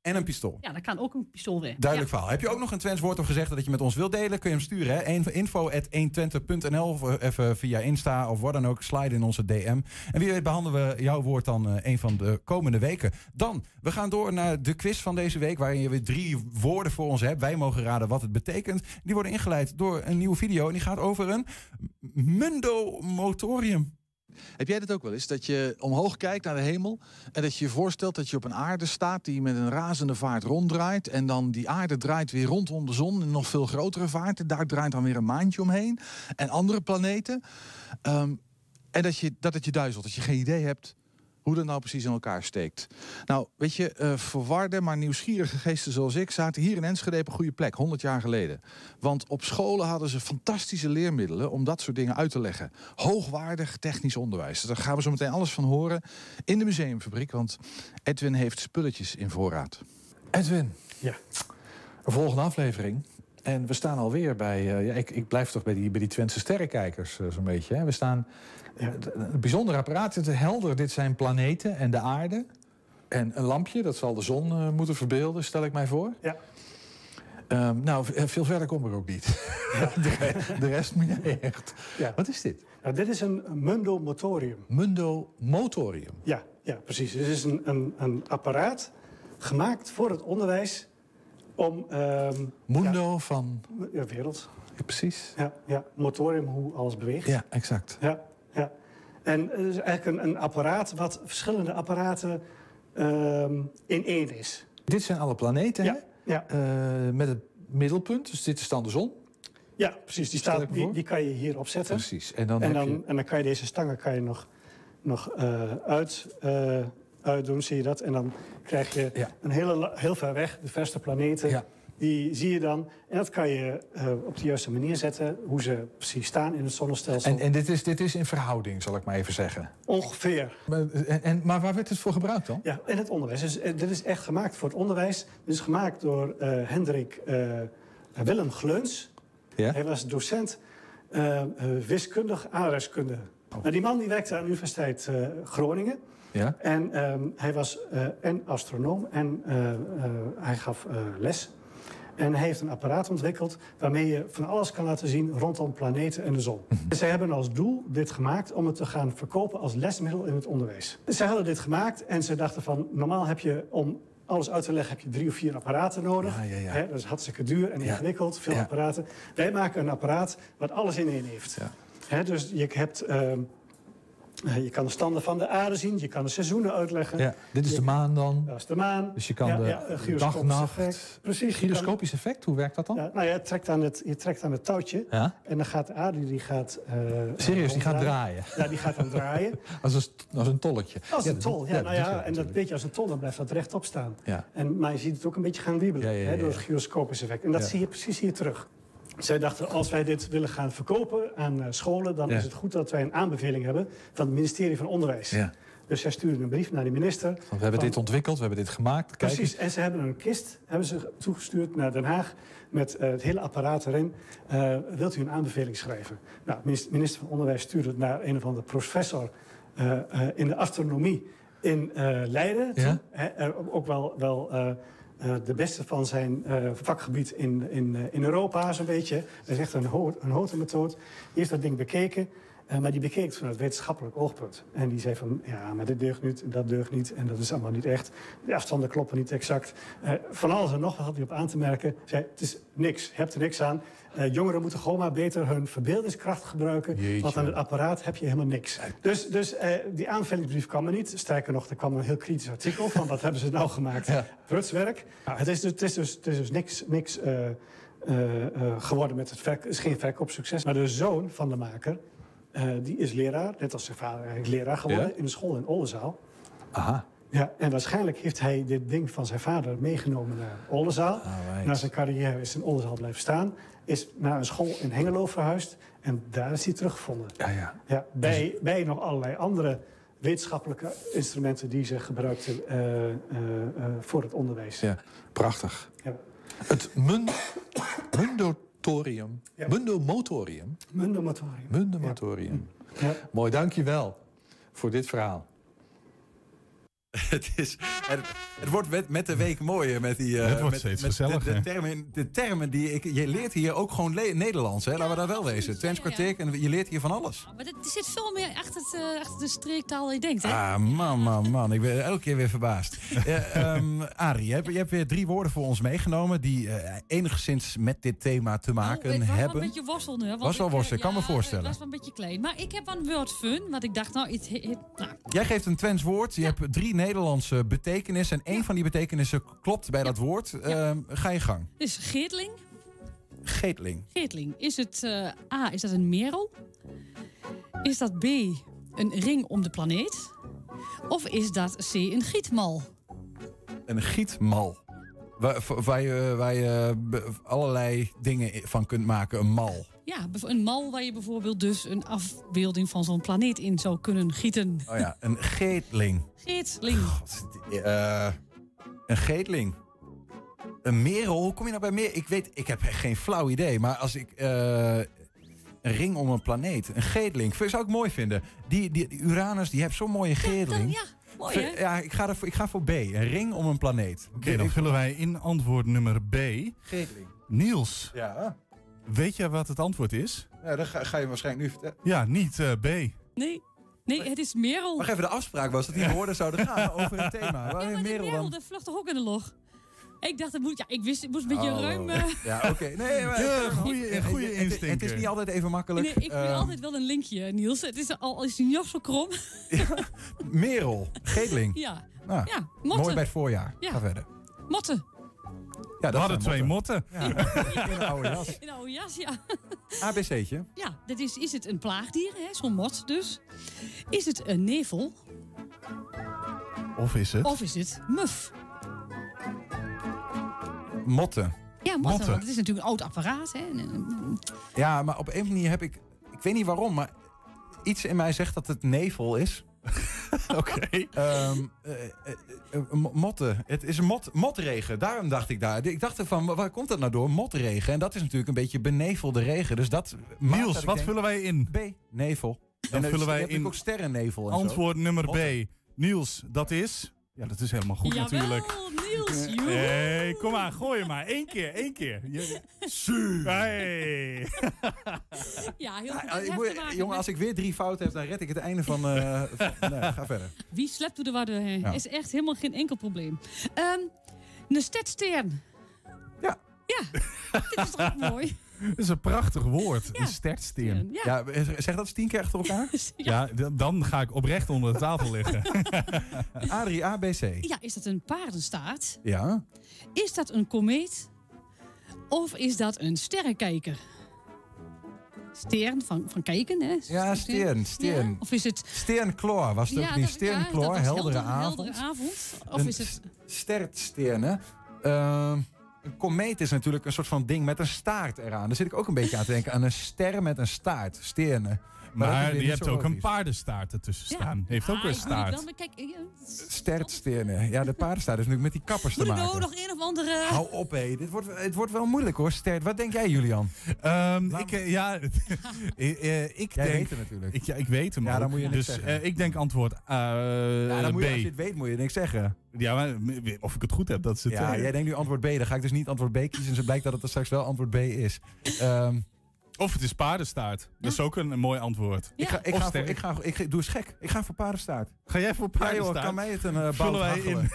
en een pistool. Ja, dat kan ook een pistool weer. Duidelijk ja. verhaal. Heb je ook nog een Twents woord of gezegd dat je met ons wilt delen? Kun je hem sturen, hè? info at one twente punt n l of even via Insta of wat dan ook. Slide in onze D M. En wie weet behandelen we jouw woord dan uh, een van de komende weken. Dan, we gaan door naar de quiz van deze week, waarin je weer drie woorden voor ons hebt. Wij mogen raden wat het betekent. Die worden ingeleid door een nieuwe video en die gaat over een mundomotorium. Heb jij dat ook wel eens? Dat je omhoog kijkt naar de hemel en dat je je voorstelt dat je op een aarde staat die met een razende vaart ronddraait en dan die aarde draait weer rondom de zon in nog veel grotere vaarten. Daar draait dan weer een maantje omheen en andere planeten. Um, en dat, je, dat het je duizelt, dat je geen idee hebt hoe dat nou precies in elkaar steekt. Nou, weet je, uh, verwarde, maar nieuwsgierige geesten zoals ik zaten hier in Enschede op een goede plek, honderd jaar geleden. Want op scholen hadden ze fantastische leermiddelen om dat soort dingen uit te leggen. Hoogwaardig technisch onderwijs. Daar gaan we zo meteen alles van horen in de museumfabriek, want Edwin heeft spulletjes in voorraad. Edwin, ja. De volgende aflevering. En we staan alweer bij... Uh, ja, ik, ik blijf toch bij die, bij die Twentse sterrenkijkers uh, zo'n beetje. Hè? We staan... Uh, een bijzondere apparaten, te helder. Dit zijn planeten en de aarde. En een lampje, dat zal de zon uh, moeten verbeelden, stel ik mij voor. Ja. Um, nou, veel verder kom ik ook niet. Ja. de, de rest moet je echt. Ja. Wat is dit? Nou, dit is een mundomotorium. Mundomotorium? Ja, ja, precies. Dit is een, een, een apparaat gemaakt voor het onderwijs... Om, um, Mundo ja, van... Ja, wereld. Ja, precies. Ja, ja, motorium, hoe alles beweegt. Ja, exact. Ja, ja. En het is eigenlijk een, een apparaat wat verschillende apparaten um, in één is. Dit zijn alle planeten, ja, hè? Ja. Uh, met het middelpunt, dus dit is dan de zon. Ja, precies. Die, staat, die, die kan je hier opzetten. Precies. En dan, en dan, je... en dan kan je deze stangen kan je nog, nog uh, uit... Uh, uitdoen, zie je dat. En dan krijg je ja. een hele, heel ver weg, de verste planeten. Ja. Die zie je dan. En dat kan je uh, op de juiste manier zetten, hoe ze precies staan in het zonnestelsel. En, en dit, is, dit is in verhouding, zal ik maar even zeggen. Ongeveer. Maar, en, maar waar werd het voor gebruikt dan? Ja, in het onderwijs. Dus, uh, dit is echt gemaakt voor het onderwijs. Dit is gemaakt door uh, Hendrik uh, Willem Gleuns. Ja? Hij was docent uh, wiskundig aardrijkskunde. Oh. Nou, die man die werkte aan de Universiteit uh, Groningen. Ja? En um, hij was uh, en astronoom en uh, uh, hij gaf uh, les. En hij heeft een apparaat ontwikkeld waarmee je van alles kan laten zien rondom planeten en de zon. En zij hebben als doel dit gemaakt om het te gaan verkopen als lesmiddel in het onderwijs. Zij hadden dit gemaakt en ze dachten van normaal heb je om alles uit te leggen heb je drie of vier apparaten nodig. Ja, ja, ja. Hè, dat is hartstikke duur en ingewikkeld, ja. veel ja. apparaten. Wij maken een apparaat wat alles in één heeft. Ja. Hè, dus je hebt... Uh, Je kan de standen van de aarde zien, je kan de seizoenen uitleggen. Ja, dit is de maan dan? Dat is de maan. Dus je kan ja, de ja, dag-nacht... Effect. Precies. Gyroscopisch kan... effect, hoe werkt dat dan? Ja, nou ja, je trekt aan het, je trekt aan het touwtje ja? en dan gaat de aarde... Die gaat, uh, Serieus, die gaat draaien? Ja, die gaat dan draaien. als, een, als een tolletje. Als ja, een tol, ja. ja, nou ja, ja en dat beetje als een tol, dan blijft dat rechtop staan. Ja. En, maar je ziet het ook een beetje gaan wiebelen ja, ja, ja, ja. Hè, door het gyroscopisch effect. En dat ja. zie je precies hier terug. Zij dachten, als wij dit willen gaan verkopen aan uh, scholen... dan ja. is het goed dat wij een aanbeveling hebben van het ministerie van Onderwijs. Ja. Dus zij sturen een brief naar de minister. Want we hebben van, dit ontwikkeld, we hebben dit gemaakt. Kijk precies, eens. En ze hebben een kist hebben ze toegestuurd naar Den Haag... met uh, het hele apparaat erin. Uh, wilt u een aanbeveling schrijven? Nou, de minister van Onderwijs stuurde het naar een of andere professor... Uh, uh, in de astronomie in uh, Leiden. Ja. Toen, he, er, ook wel... wel uh, Uh, de beste van zijn uh, vakgebied in, in, uh, in Europa, zo'n beetje. Dat is echt een, ho- een houten methode. Die heeft dat ding bekeken, uh, maar die bekeek het vanuit wetenschappelijk oogpunt. En die zei van, ja, maar dit deugt niet, dat deugt niet... en dat is allemaal niet echt. De afstanden kloppen niet exact. Uh, van alles en nog wat had hij op aan te merken. Zei, het is niks, je hebt er niks aan. Uh, jongeren moeten gewoon maar beter hun verbeeldingskracht gebruiken. Jeetje. Want aan het apparaat heb je helemaal niks. Dus, dus uh, die aanvullingsbrief kwam er niet. Sterker nog, er kwam een heel kritisch artikel van... wat hebben ze nou gemaakt? Ja. Prutswerk. Nou, het, is dus, het, is dus, het is dus niks, niks uh, uh, uh, geworden met het verk. Het is geen verkoopsucces. Maar de zoon van de maker, uh, die is leraar. Net als zijn vader eigenlijk leraar geworden. Ja? In de school in Oldenzaal. Aha. Ja, en waarschijnlijk heeft hij dit ding van zijn vader meegenomen naar Oldenzaal. Right. Na zijn carrière is in Oldenzaal blijven staan. Is naar een school in Hengelo verhuisd. En daar is hij teruggevonden. Ja, ja. Ja, bij, dus... bij nog allerlei andere wetenschappelijke instrumenten... die ze gebruikten uh, uh, uh, voor het onderwijs. Ja, prachtig. Ja. Het mun- mundotorium. Ja. Mundomotorium. Mundomotorium. Mundomotorium. Ja. Ja. Mooi, dankjewel voor dit verhaal. Het, is, het, het wordt met de week mooier. Met die, uh, het wordt met, steeds met gezellig, de, de, termen, de termen die ik... Je leert hier ook gewoon le- Nederlands, hè? Laten we daar wel wezen. Twents kwartier en je leert hier van alles. Maar er zit veel meer achter, het, achter de streektaal dan je denkt, hè? Ah, man, man, man. Ik ben elke keer weer verbaasd. uh, um, Arie, je hebt, je hebt weer drie woorden voor ons meegenomen... die uh, enigszins met dit thema te maken oh, hebben. Het was wel een beetje worstel nu. Was wel worstel, ik ja, kan me voorstellen. Het was wel een beetje klein. Maar ik heb een wordfun, want ik dacht, nou... It, it, it, nou. Jij geeft een Twents woord. Je ja. hebt drie Nederlandse betekenis. En één van die betekenissen klopt bij ja. dat woord. Ja. Uh, ga je gang. Dus geetling. Geetling. Geetling. Is het uh, A, is dat een merel? Is dat B, een ring om de planeet? Of is dat C, een gietmal? Een gietmal. Waar, waar je, waar je allerlei dingen van kunt maken. Een mal. Ja, een mal waar je bijvoorbeeld dus een afbeelding van zo'n planeet in zou kunnen gieten. Oh ja, een geetling. Geetling. God, uh, een geetling. Een merel, hoe kom je nou bij merel? Ik weet, ik heb geen flauw idee, maar als ik... Uh, een ring om een planeet, een geetling, zou ik mooi vinden. Die, die Uranus, die heeft zo'n mooie geetling. Ja, ja. Mooi, hè? Ja, ik ga, er voor, ik ga voor B. Een ring om een planeet. Oké, okay, dan vullen wij in antwoord nummer B. Geetling. Niels. Ja. Weet jij wat het antwoord is? Ja, dat ga, ga je waarschijnlijk nu vertellen. Ja, niet uh, B. Nee. Nee, het is merel. Wacht even, de afspraak was dat die woorden zouden gaan over het thema. Waar ja, maar merel, merel dat vlucht toch ook in de log? Ik dacht, het moet, ja, ik wist, het moest een beetje oh. ruim... Uh... Ja, oké. Okay. Nee, maar... Ja, goeie, goeie instinker. Het, het is niet altijd even makkelijk. Nee, ik wil uh... altijd wel een linkje, Niels. Het is al is een jas zo krom. Ja, merel. Geetling. Ja. Nou, ja, motten. Mooi bij het voorjaar. Ja. Ga verder. Motten. Ja, we hadden twee motten. motten. Ja. In een oude jas. In een oude jas, ja. A B C'tje. Ja, dat is, is het een plaagdier, hè? Zo'n mot dus. Is het een nevel? Of is het? Of is het muf? Motten. Ja, motten. motten. Want het is natuurlijk een oud apparaat, hè? Ja, maar op een of andere manier heb ik... Ik weet niet waarom, maar iets in mij zegt dat het nevel is. Oké. Okay. Um, uh, uh, uh, motten. Het is een mot, motregen. Daarom dacht ik daar. Ik dacht ervan, waar komt dat nou door? Motregen. En dat is natuurlijk een beetje benevelde regen. Dus dat. Niels, dat wat denk, vullen wij in? B. Nevel. Dan en, vullen wij in. Ik ook sterrennevel. En antwoord zo. Nummer motten. B. Niels, dat is. Ja, dat is helemaal goed. Jawel, natuurlijk. Niels, joh. Hey, kom maar, gooi maar. Eén keer, één keer. Su. Hey. Ja, heel goed. Ah, moet, jongen, als ik weer drie fouten heb, dan red ik het einde van... Uh, van nee, ga verder. Wie slept u de waarde? Ja. Is echt helemaal geen enkel probleem. Um, een stertstern. Ja. Ja, dit is toch ook mooi? Dat is een prachtig woord, ja. Een stertstern. Ja. Ja, zeg dat eens tien keer achter elkaar. Ja, dan ga ik oprecht onder de tafel liggen. Adrie, A B C. Ja, is dat een paardenstaart? Ja. Is dat een komeet? Of is dat een sterrenkijker? Stern, van, van kijken, hè? Ja, stern, stern. Ja, of is het... Sternkloor, was het ja, ook niet? Sternkloor, ja, heldere, heldere avond. Heldere avond. Of een is het... Stertstern, hè? Uh... Een komeet is natuurlijk een soort van ding met een staart eraan. Daar zit ik ook een beetje aan te denken. Aan een ster met een staart. Sterne. Maar, maar je hebt ook een paardenstaart ertussen staan. Ja. Heeft ook ah, een staart. Dan, kijk, ja. Stertstenen. Ja, de paardenstaart is natuurlijk met die kappers moet te maken. Moet nog een of andere... Hou op, hé. Dit wordt, het wordt wel moeilijk, hoor. Stert, wat denk jij, Julian? Um, ik, me... ja, uh, ik jij denk... weet het natuurlijk. Ik, ja, ik weet hem. Ja, dan moet je niks dus, uh, ik denk antwoord uh, ja, dan moet je, B. Als je het weet, moet je niks zeggen. Ja, maar of ik het goed heb, dat is het... Ja, uh, jij denkt nu antwoord B. Dan ga ik dus niet antwoord B kiezen. En ze blijkt dat het er straks wel antwoord B is. Um, Of het is paardenstaart. Ja. Dat is ook een, een mooi antwoord. Ja. Ik, ga, ik, ga voor, ik, ga, ik doe eens gek. Ik ga voor paardenstaart. Ga jij voor paardenstaart? Ja, joh, kan mij het een uh, vullen wij in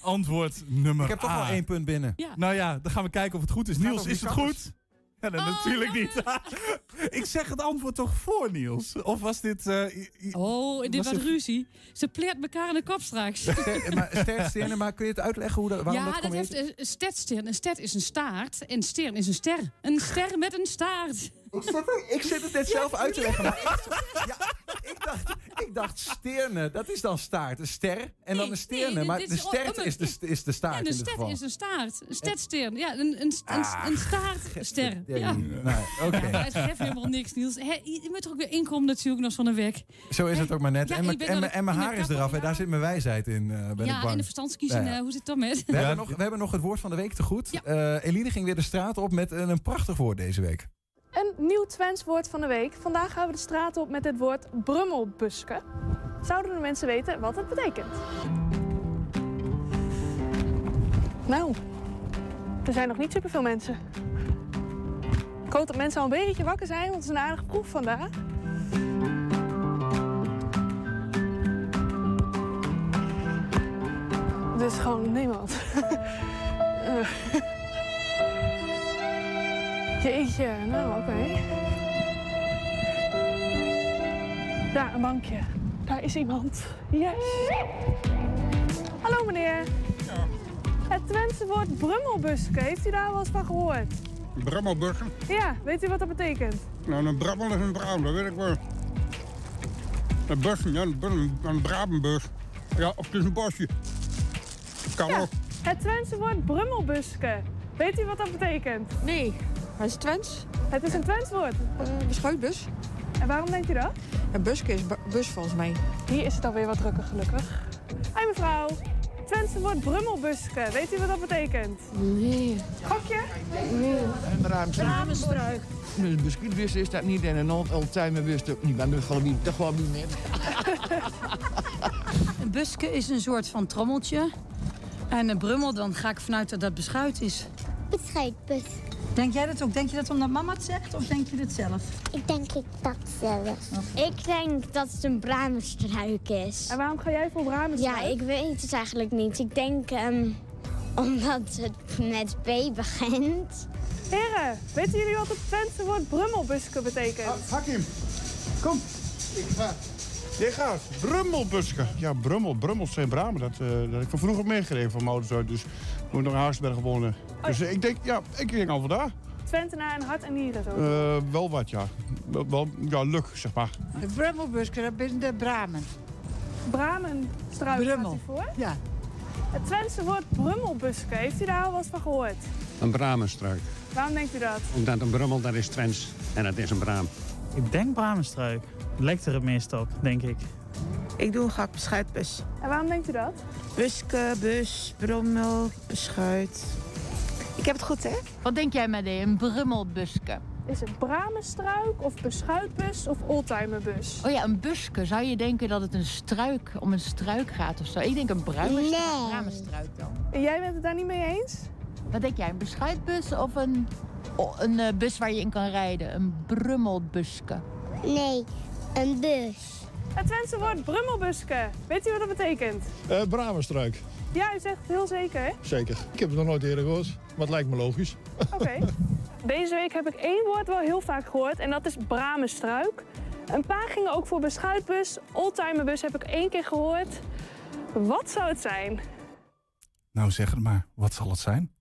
antwoord nummer A. Ik heb toch wel één punt binnen. Ja. Nou ja, dan gaan we kijken of het goed is. Het Niels, is het goed? Ja, nee, oh, natuurlijk ja, niet. Ik zeg het antwoord toch voor, Niels? Of was dit... Uh, oh, dit was, was dit... ruzie. Ze pleert elkaar in de kop straks. Ster, maar stertstenen, maar kun je het uitleggen? Hoe dat, waarom ja, dat, dat heeft een stertstern. Een stert is een staart en stern is een ster. Een ster met een staart. Ik zit het net zelf ja, uit te leggen. Maar ik, ja, ik, dacht, ik dacht sterne, dat is dan staart. Een ster en dan een sterne. Nee, maar de stert is, is, de, is de staart ja, de in dit geval. Een stert is een staart. Een stertstern. Ja, een, een, ah, een staartster. Ja. Nee, okay. Ja, het geeft helemaal niks, Niels. He, je moet er ook weer inkomen natuurlijk nog van een werk. Zo is het ook maar net. Ja, en mijn en en en haar is eraf. En daar zit mijn wijsheid in, uh, ben ja, ik bang. En de verstandskiezing, ja. uh, hoe zit dat met? We, ja. hebben nog, we hebben nog het woord van de week te goed. Ja. Uh, Eline ging weer de straat op met een, een prachtig woord deze week. Een nieuw Twents woord van de week. Vandaag gaan we de straat op met het woord brummelbusken. Zouden de mensen weten wat het betekent? Nou, er zijn nog niet superveel mensen. Ik hoop dat mensen al een beetje wakker zijn, want het is een aardige proef vandaag. Dus gewoon niemand. Jeetje, nou oké. Okay. Daar, een bankje. Daar is iemand. Yes. Hallo meneer. Ja. Het Twentse woord brummelbusken, heeft u daar wel eens van gehoord? Brummelbusken? Ja, weet u wat dat betekent? Nou, een brabbel is een braam, dat weet ik wel. Een busken, ja, een, een brabenbus. Ja, of het is een bosje. Dat kan ja, ook. Het Twentse woord brummelbusken, weet u wat dat betekent? Nee. Maar het is Twents. Het is een Twents woord. Uh, beschuitbus. En waarom denkt u dat? Een busje is bu bus volgens mij. Hier is het alweer wat drukker gelukkig. Hoi mevrouw. Twentse woord brummelbusken. Weet u wat dat betekent? Nee. Gokje? Nee. Een braamstruik. Een beschuitbus is dat niet en een oldtimerbus ook niet. Maar nu gewoon dat gewoon niet meer. Een busje is een soort van trommeltje. En een brummel, dan ga ik vanuit dat dat beschuit is. Beschuitbus. Denk jij dat ook? Denk je dat omdat mama het zegt of denk je het zelf? Ik denk ik dat zelf. Oh. Ik denk dat het een bramenstruik is. En waarom ga jij voor bramenstruik? Ja, ik weet het eigenlijk niet. Ik denk um, omdat het met B begint. Heren, weten jullie wat het Twentse woord brummelbusken betekent? Ah, Hakim, kom. Ik ga. Jij gaat. Brummelbusken. Ja, brummel. Brummels zijn bramen. Dat, uh, dat heb ik van vroeger meegekregen van mijn ouders uit. Dus ik moet nog Haarsberg wonen. Dus uh, ik denk, ja, ik denk al vandaag. Twentenaar en hart en nieren zo? Uh, wel wat, ja. Wel, wel, ja, luk, zeg maar. De brummelbusken, dat zijn de bramen. Bramenstruik gaat u voor? Ja. Het Twentse woord brummelbusken, heeft u daar al wat van gehoord? Een bramenstruik. Waarom denkt u dat? Omdat een brummel, dat is Twents en dat is een braam. Ik denk bramenstruik. Lijkt er het meest op, denk ik. Ik doe een gak beschuitbus. En waarom denkt u dat? Buske, bus, brummel, beschuit. Ik heb het goed, hè? Wat denk jij, Madee? Een brummelbuske. Is het bramenstruik of beschuitbus of oldtimerbus? Oh ja, een buske. Zou je denken dat het een struik om een struik gaat of zo? Ik denk een bramenstruik, nee. Bramenstruik dan. En jij bent het daar niet mee eens? Wat denk jij, een beschuitbus of een, oh, een uh, bus waar je in kan rijden? Een brummelbuske. Nee, een bus. Het Twentse woord brummelbuske. Weet u wat dat betekent? Uh, bramenstruik. Ja, u zegt het heel zeker, hè? Zeker. Ik heb het nog nooit eerder gehoord, maar het lijkt me logisch. Oké. Okay. Deze week heb ik één woord wel heel vaak gehoord en dat is bramenstruik. Een paar gingen ook voor beschuitbus. Oldtimerbus heb ik één keer gehoord. Wat zou het zijn? Nou, zeg het maar. Wat zal het zijn?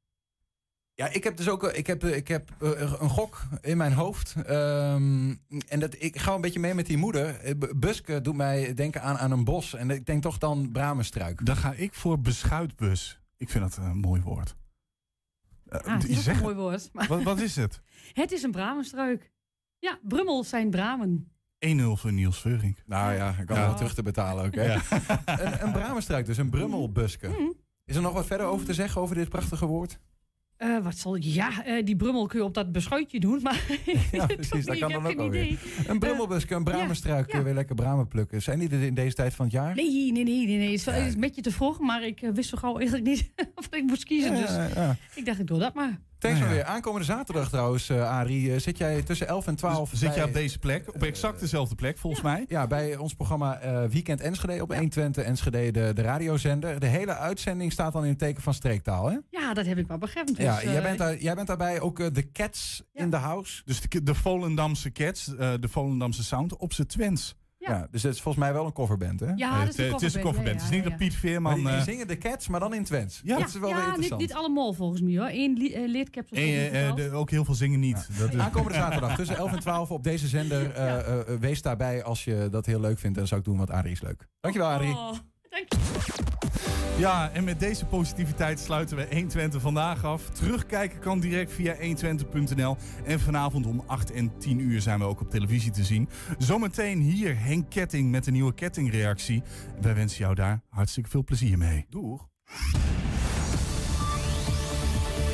Ja, ik heb dus ook ik heb, ik heb, uh, een gok in mijn hoofd. Um, en dat, ik ga een beetje mee met die moeder. Busken doet mij denken aan, aan een bos. En ik denk toch dan bramenstruik. Dan ga ik voor beschuitbus. Ik vind dat een mooi woord. Uh, ah, dat is zeg... een mooi woord. Maar... Wat, wat is het? Het is een bramenstruik. Ja, brummels zijn bramen. een nul voor Niels Veurink. Nou ja, ik kan ja. wel terug te betalen ook. Hè? Ja. een, een bramenstruik, dus een brummelbuske. Mm. Is er nog wat verder over te zeggen over dit prachtige woord? Uh, wat zal ja, uh, die brummel kun je op dat beschuitje doen, maar ja, precies, dat kan dan ook wel weer. Een brummelbuske, een bramenstruik, ja, kun je weer lekker bramen plukken. Zijn die er in deze tijd van het jaar? Nee, nee, nee, nee, nee. Het is, ja. is een beetje te vroeg, maar ik uh, wist zo gauw eigenlijk niet of ik moest kiezen. Ja, dus ja, ja. ik dacht, ik doe dat maar. Thanks nou ja. weer. Aankomende zaterdag trouwens, uh, Arie, uh, zit jij tussen elf en twaalf... Dus zit jij op deze plek, op exact uh, dezelfde plek volgens ja. mij? Ja, bij ons programma uh, Weekend Enschede op ja. één Twente, Enschede, de, de radiozender. De hele uitzending staat dan in het teken van streektaal, hè? Ja, dat heb ik wel begrepen. Dus, ja, uh, jij, bent daar, jij bent daarbij ook de uh, Cats ja. in the house. Dus de, de Volendamse Cats, uh, de Volendamse Sound op z'n Twents. Ja. ja, dus het is volgens mij wel een coverband, hè? Ja, het, het is een coverband. Het is niet dat Piet Veerman... Die, die zingen de Cats, maar dan in Twents. Ja, dat is wel ja, weer interessant. Niet, niet allemaal volgens mij, hoor. Eén li- uh, leercap. Uh, uh, ook heel veel zingen niet. Ja. Dat is... Aankomende zaterdag tussen elf en twaalf op deze zender. Uh, ja. uh, uh, wees daarbij als je dat heel leuk vindt. En zou ik doen, want Arie is leuk. Dankjewel, Arie. Oh, dank je. Ja, en met deze positiviteit sluiten we één Twente vandaag af. Terugkijken kan direct via één twente punt n l. En vanavond om acht en tien uur zijn we ook op televisie te zien. Zometeen hier Henk Ketting met de nieuwe kettingreactie. Wij wensen jou daar hartstikke veel plezier mee. Doeg!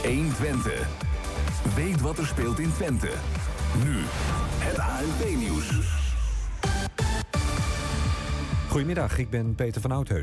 één Twente. Weet wat er speelt in Twente. Nu, het A N P-nieuws. Goedemiddag, ik ben Peter van Oudheusten.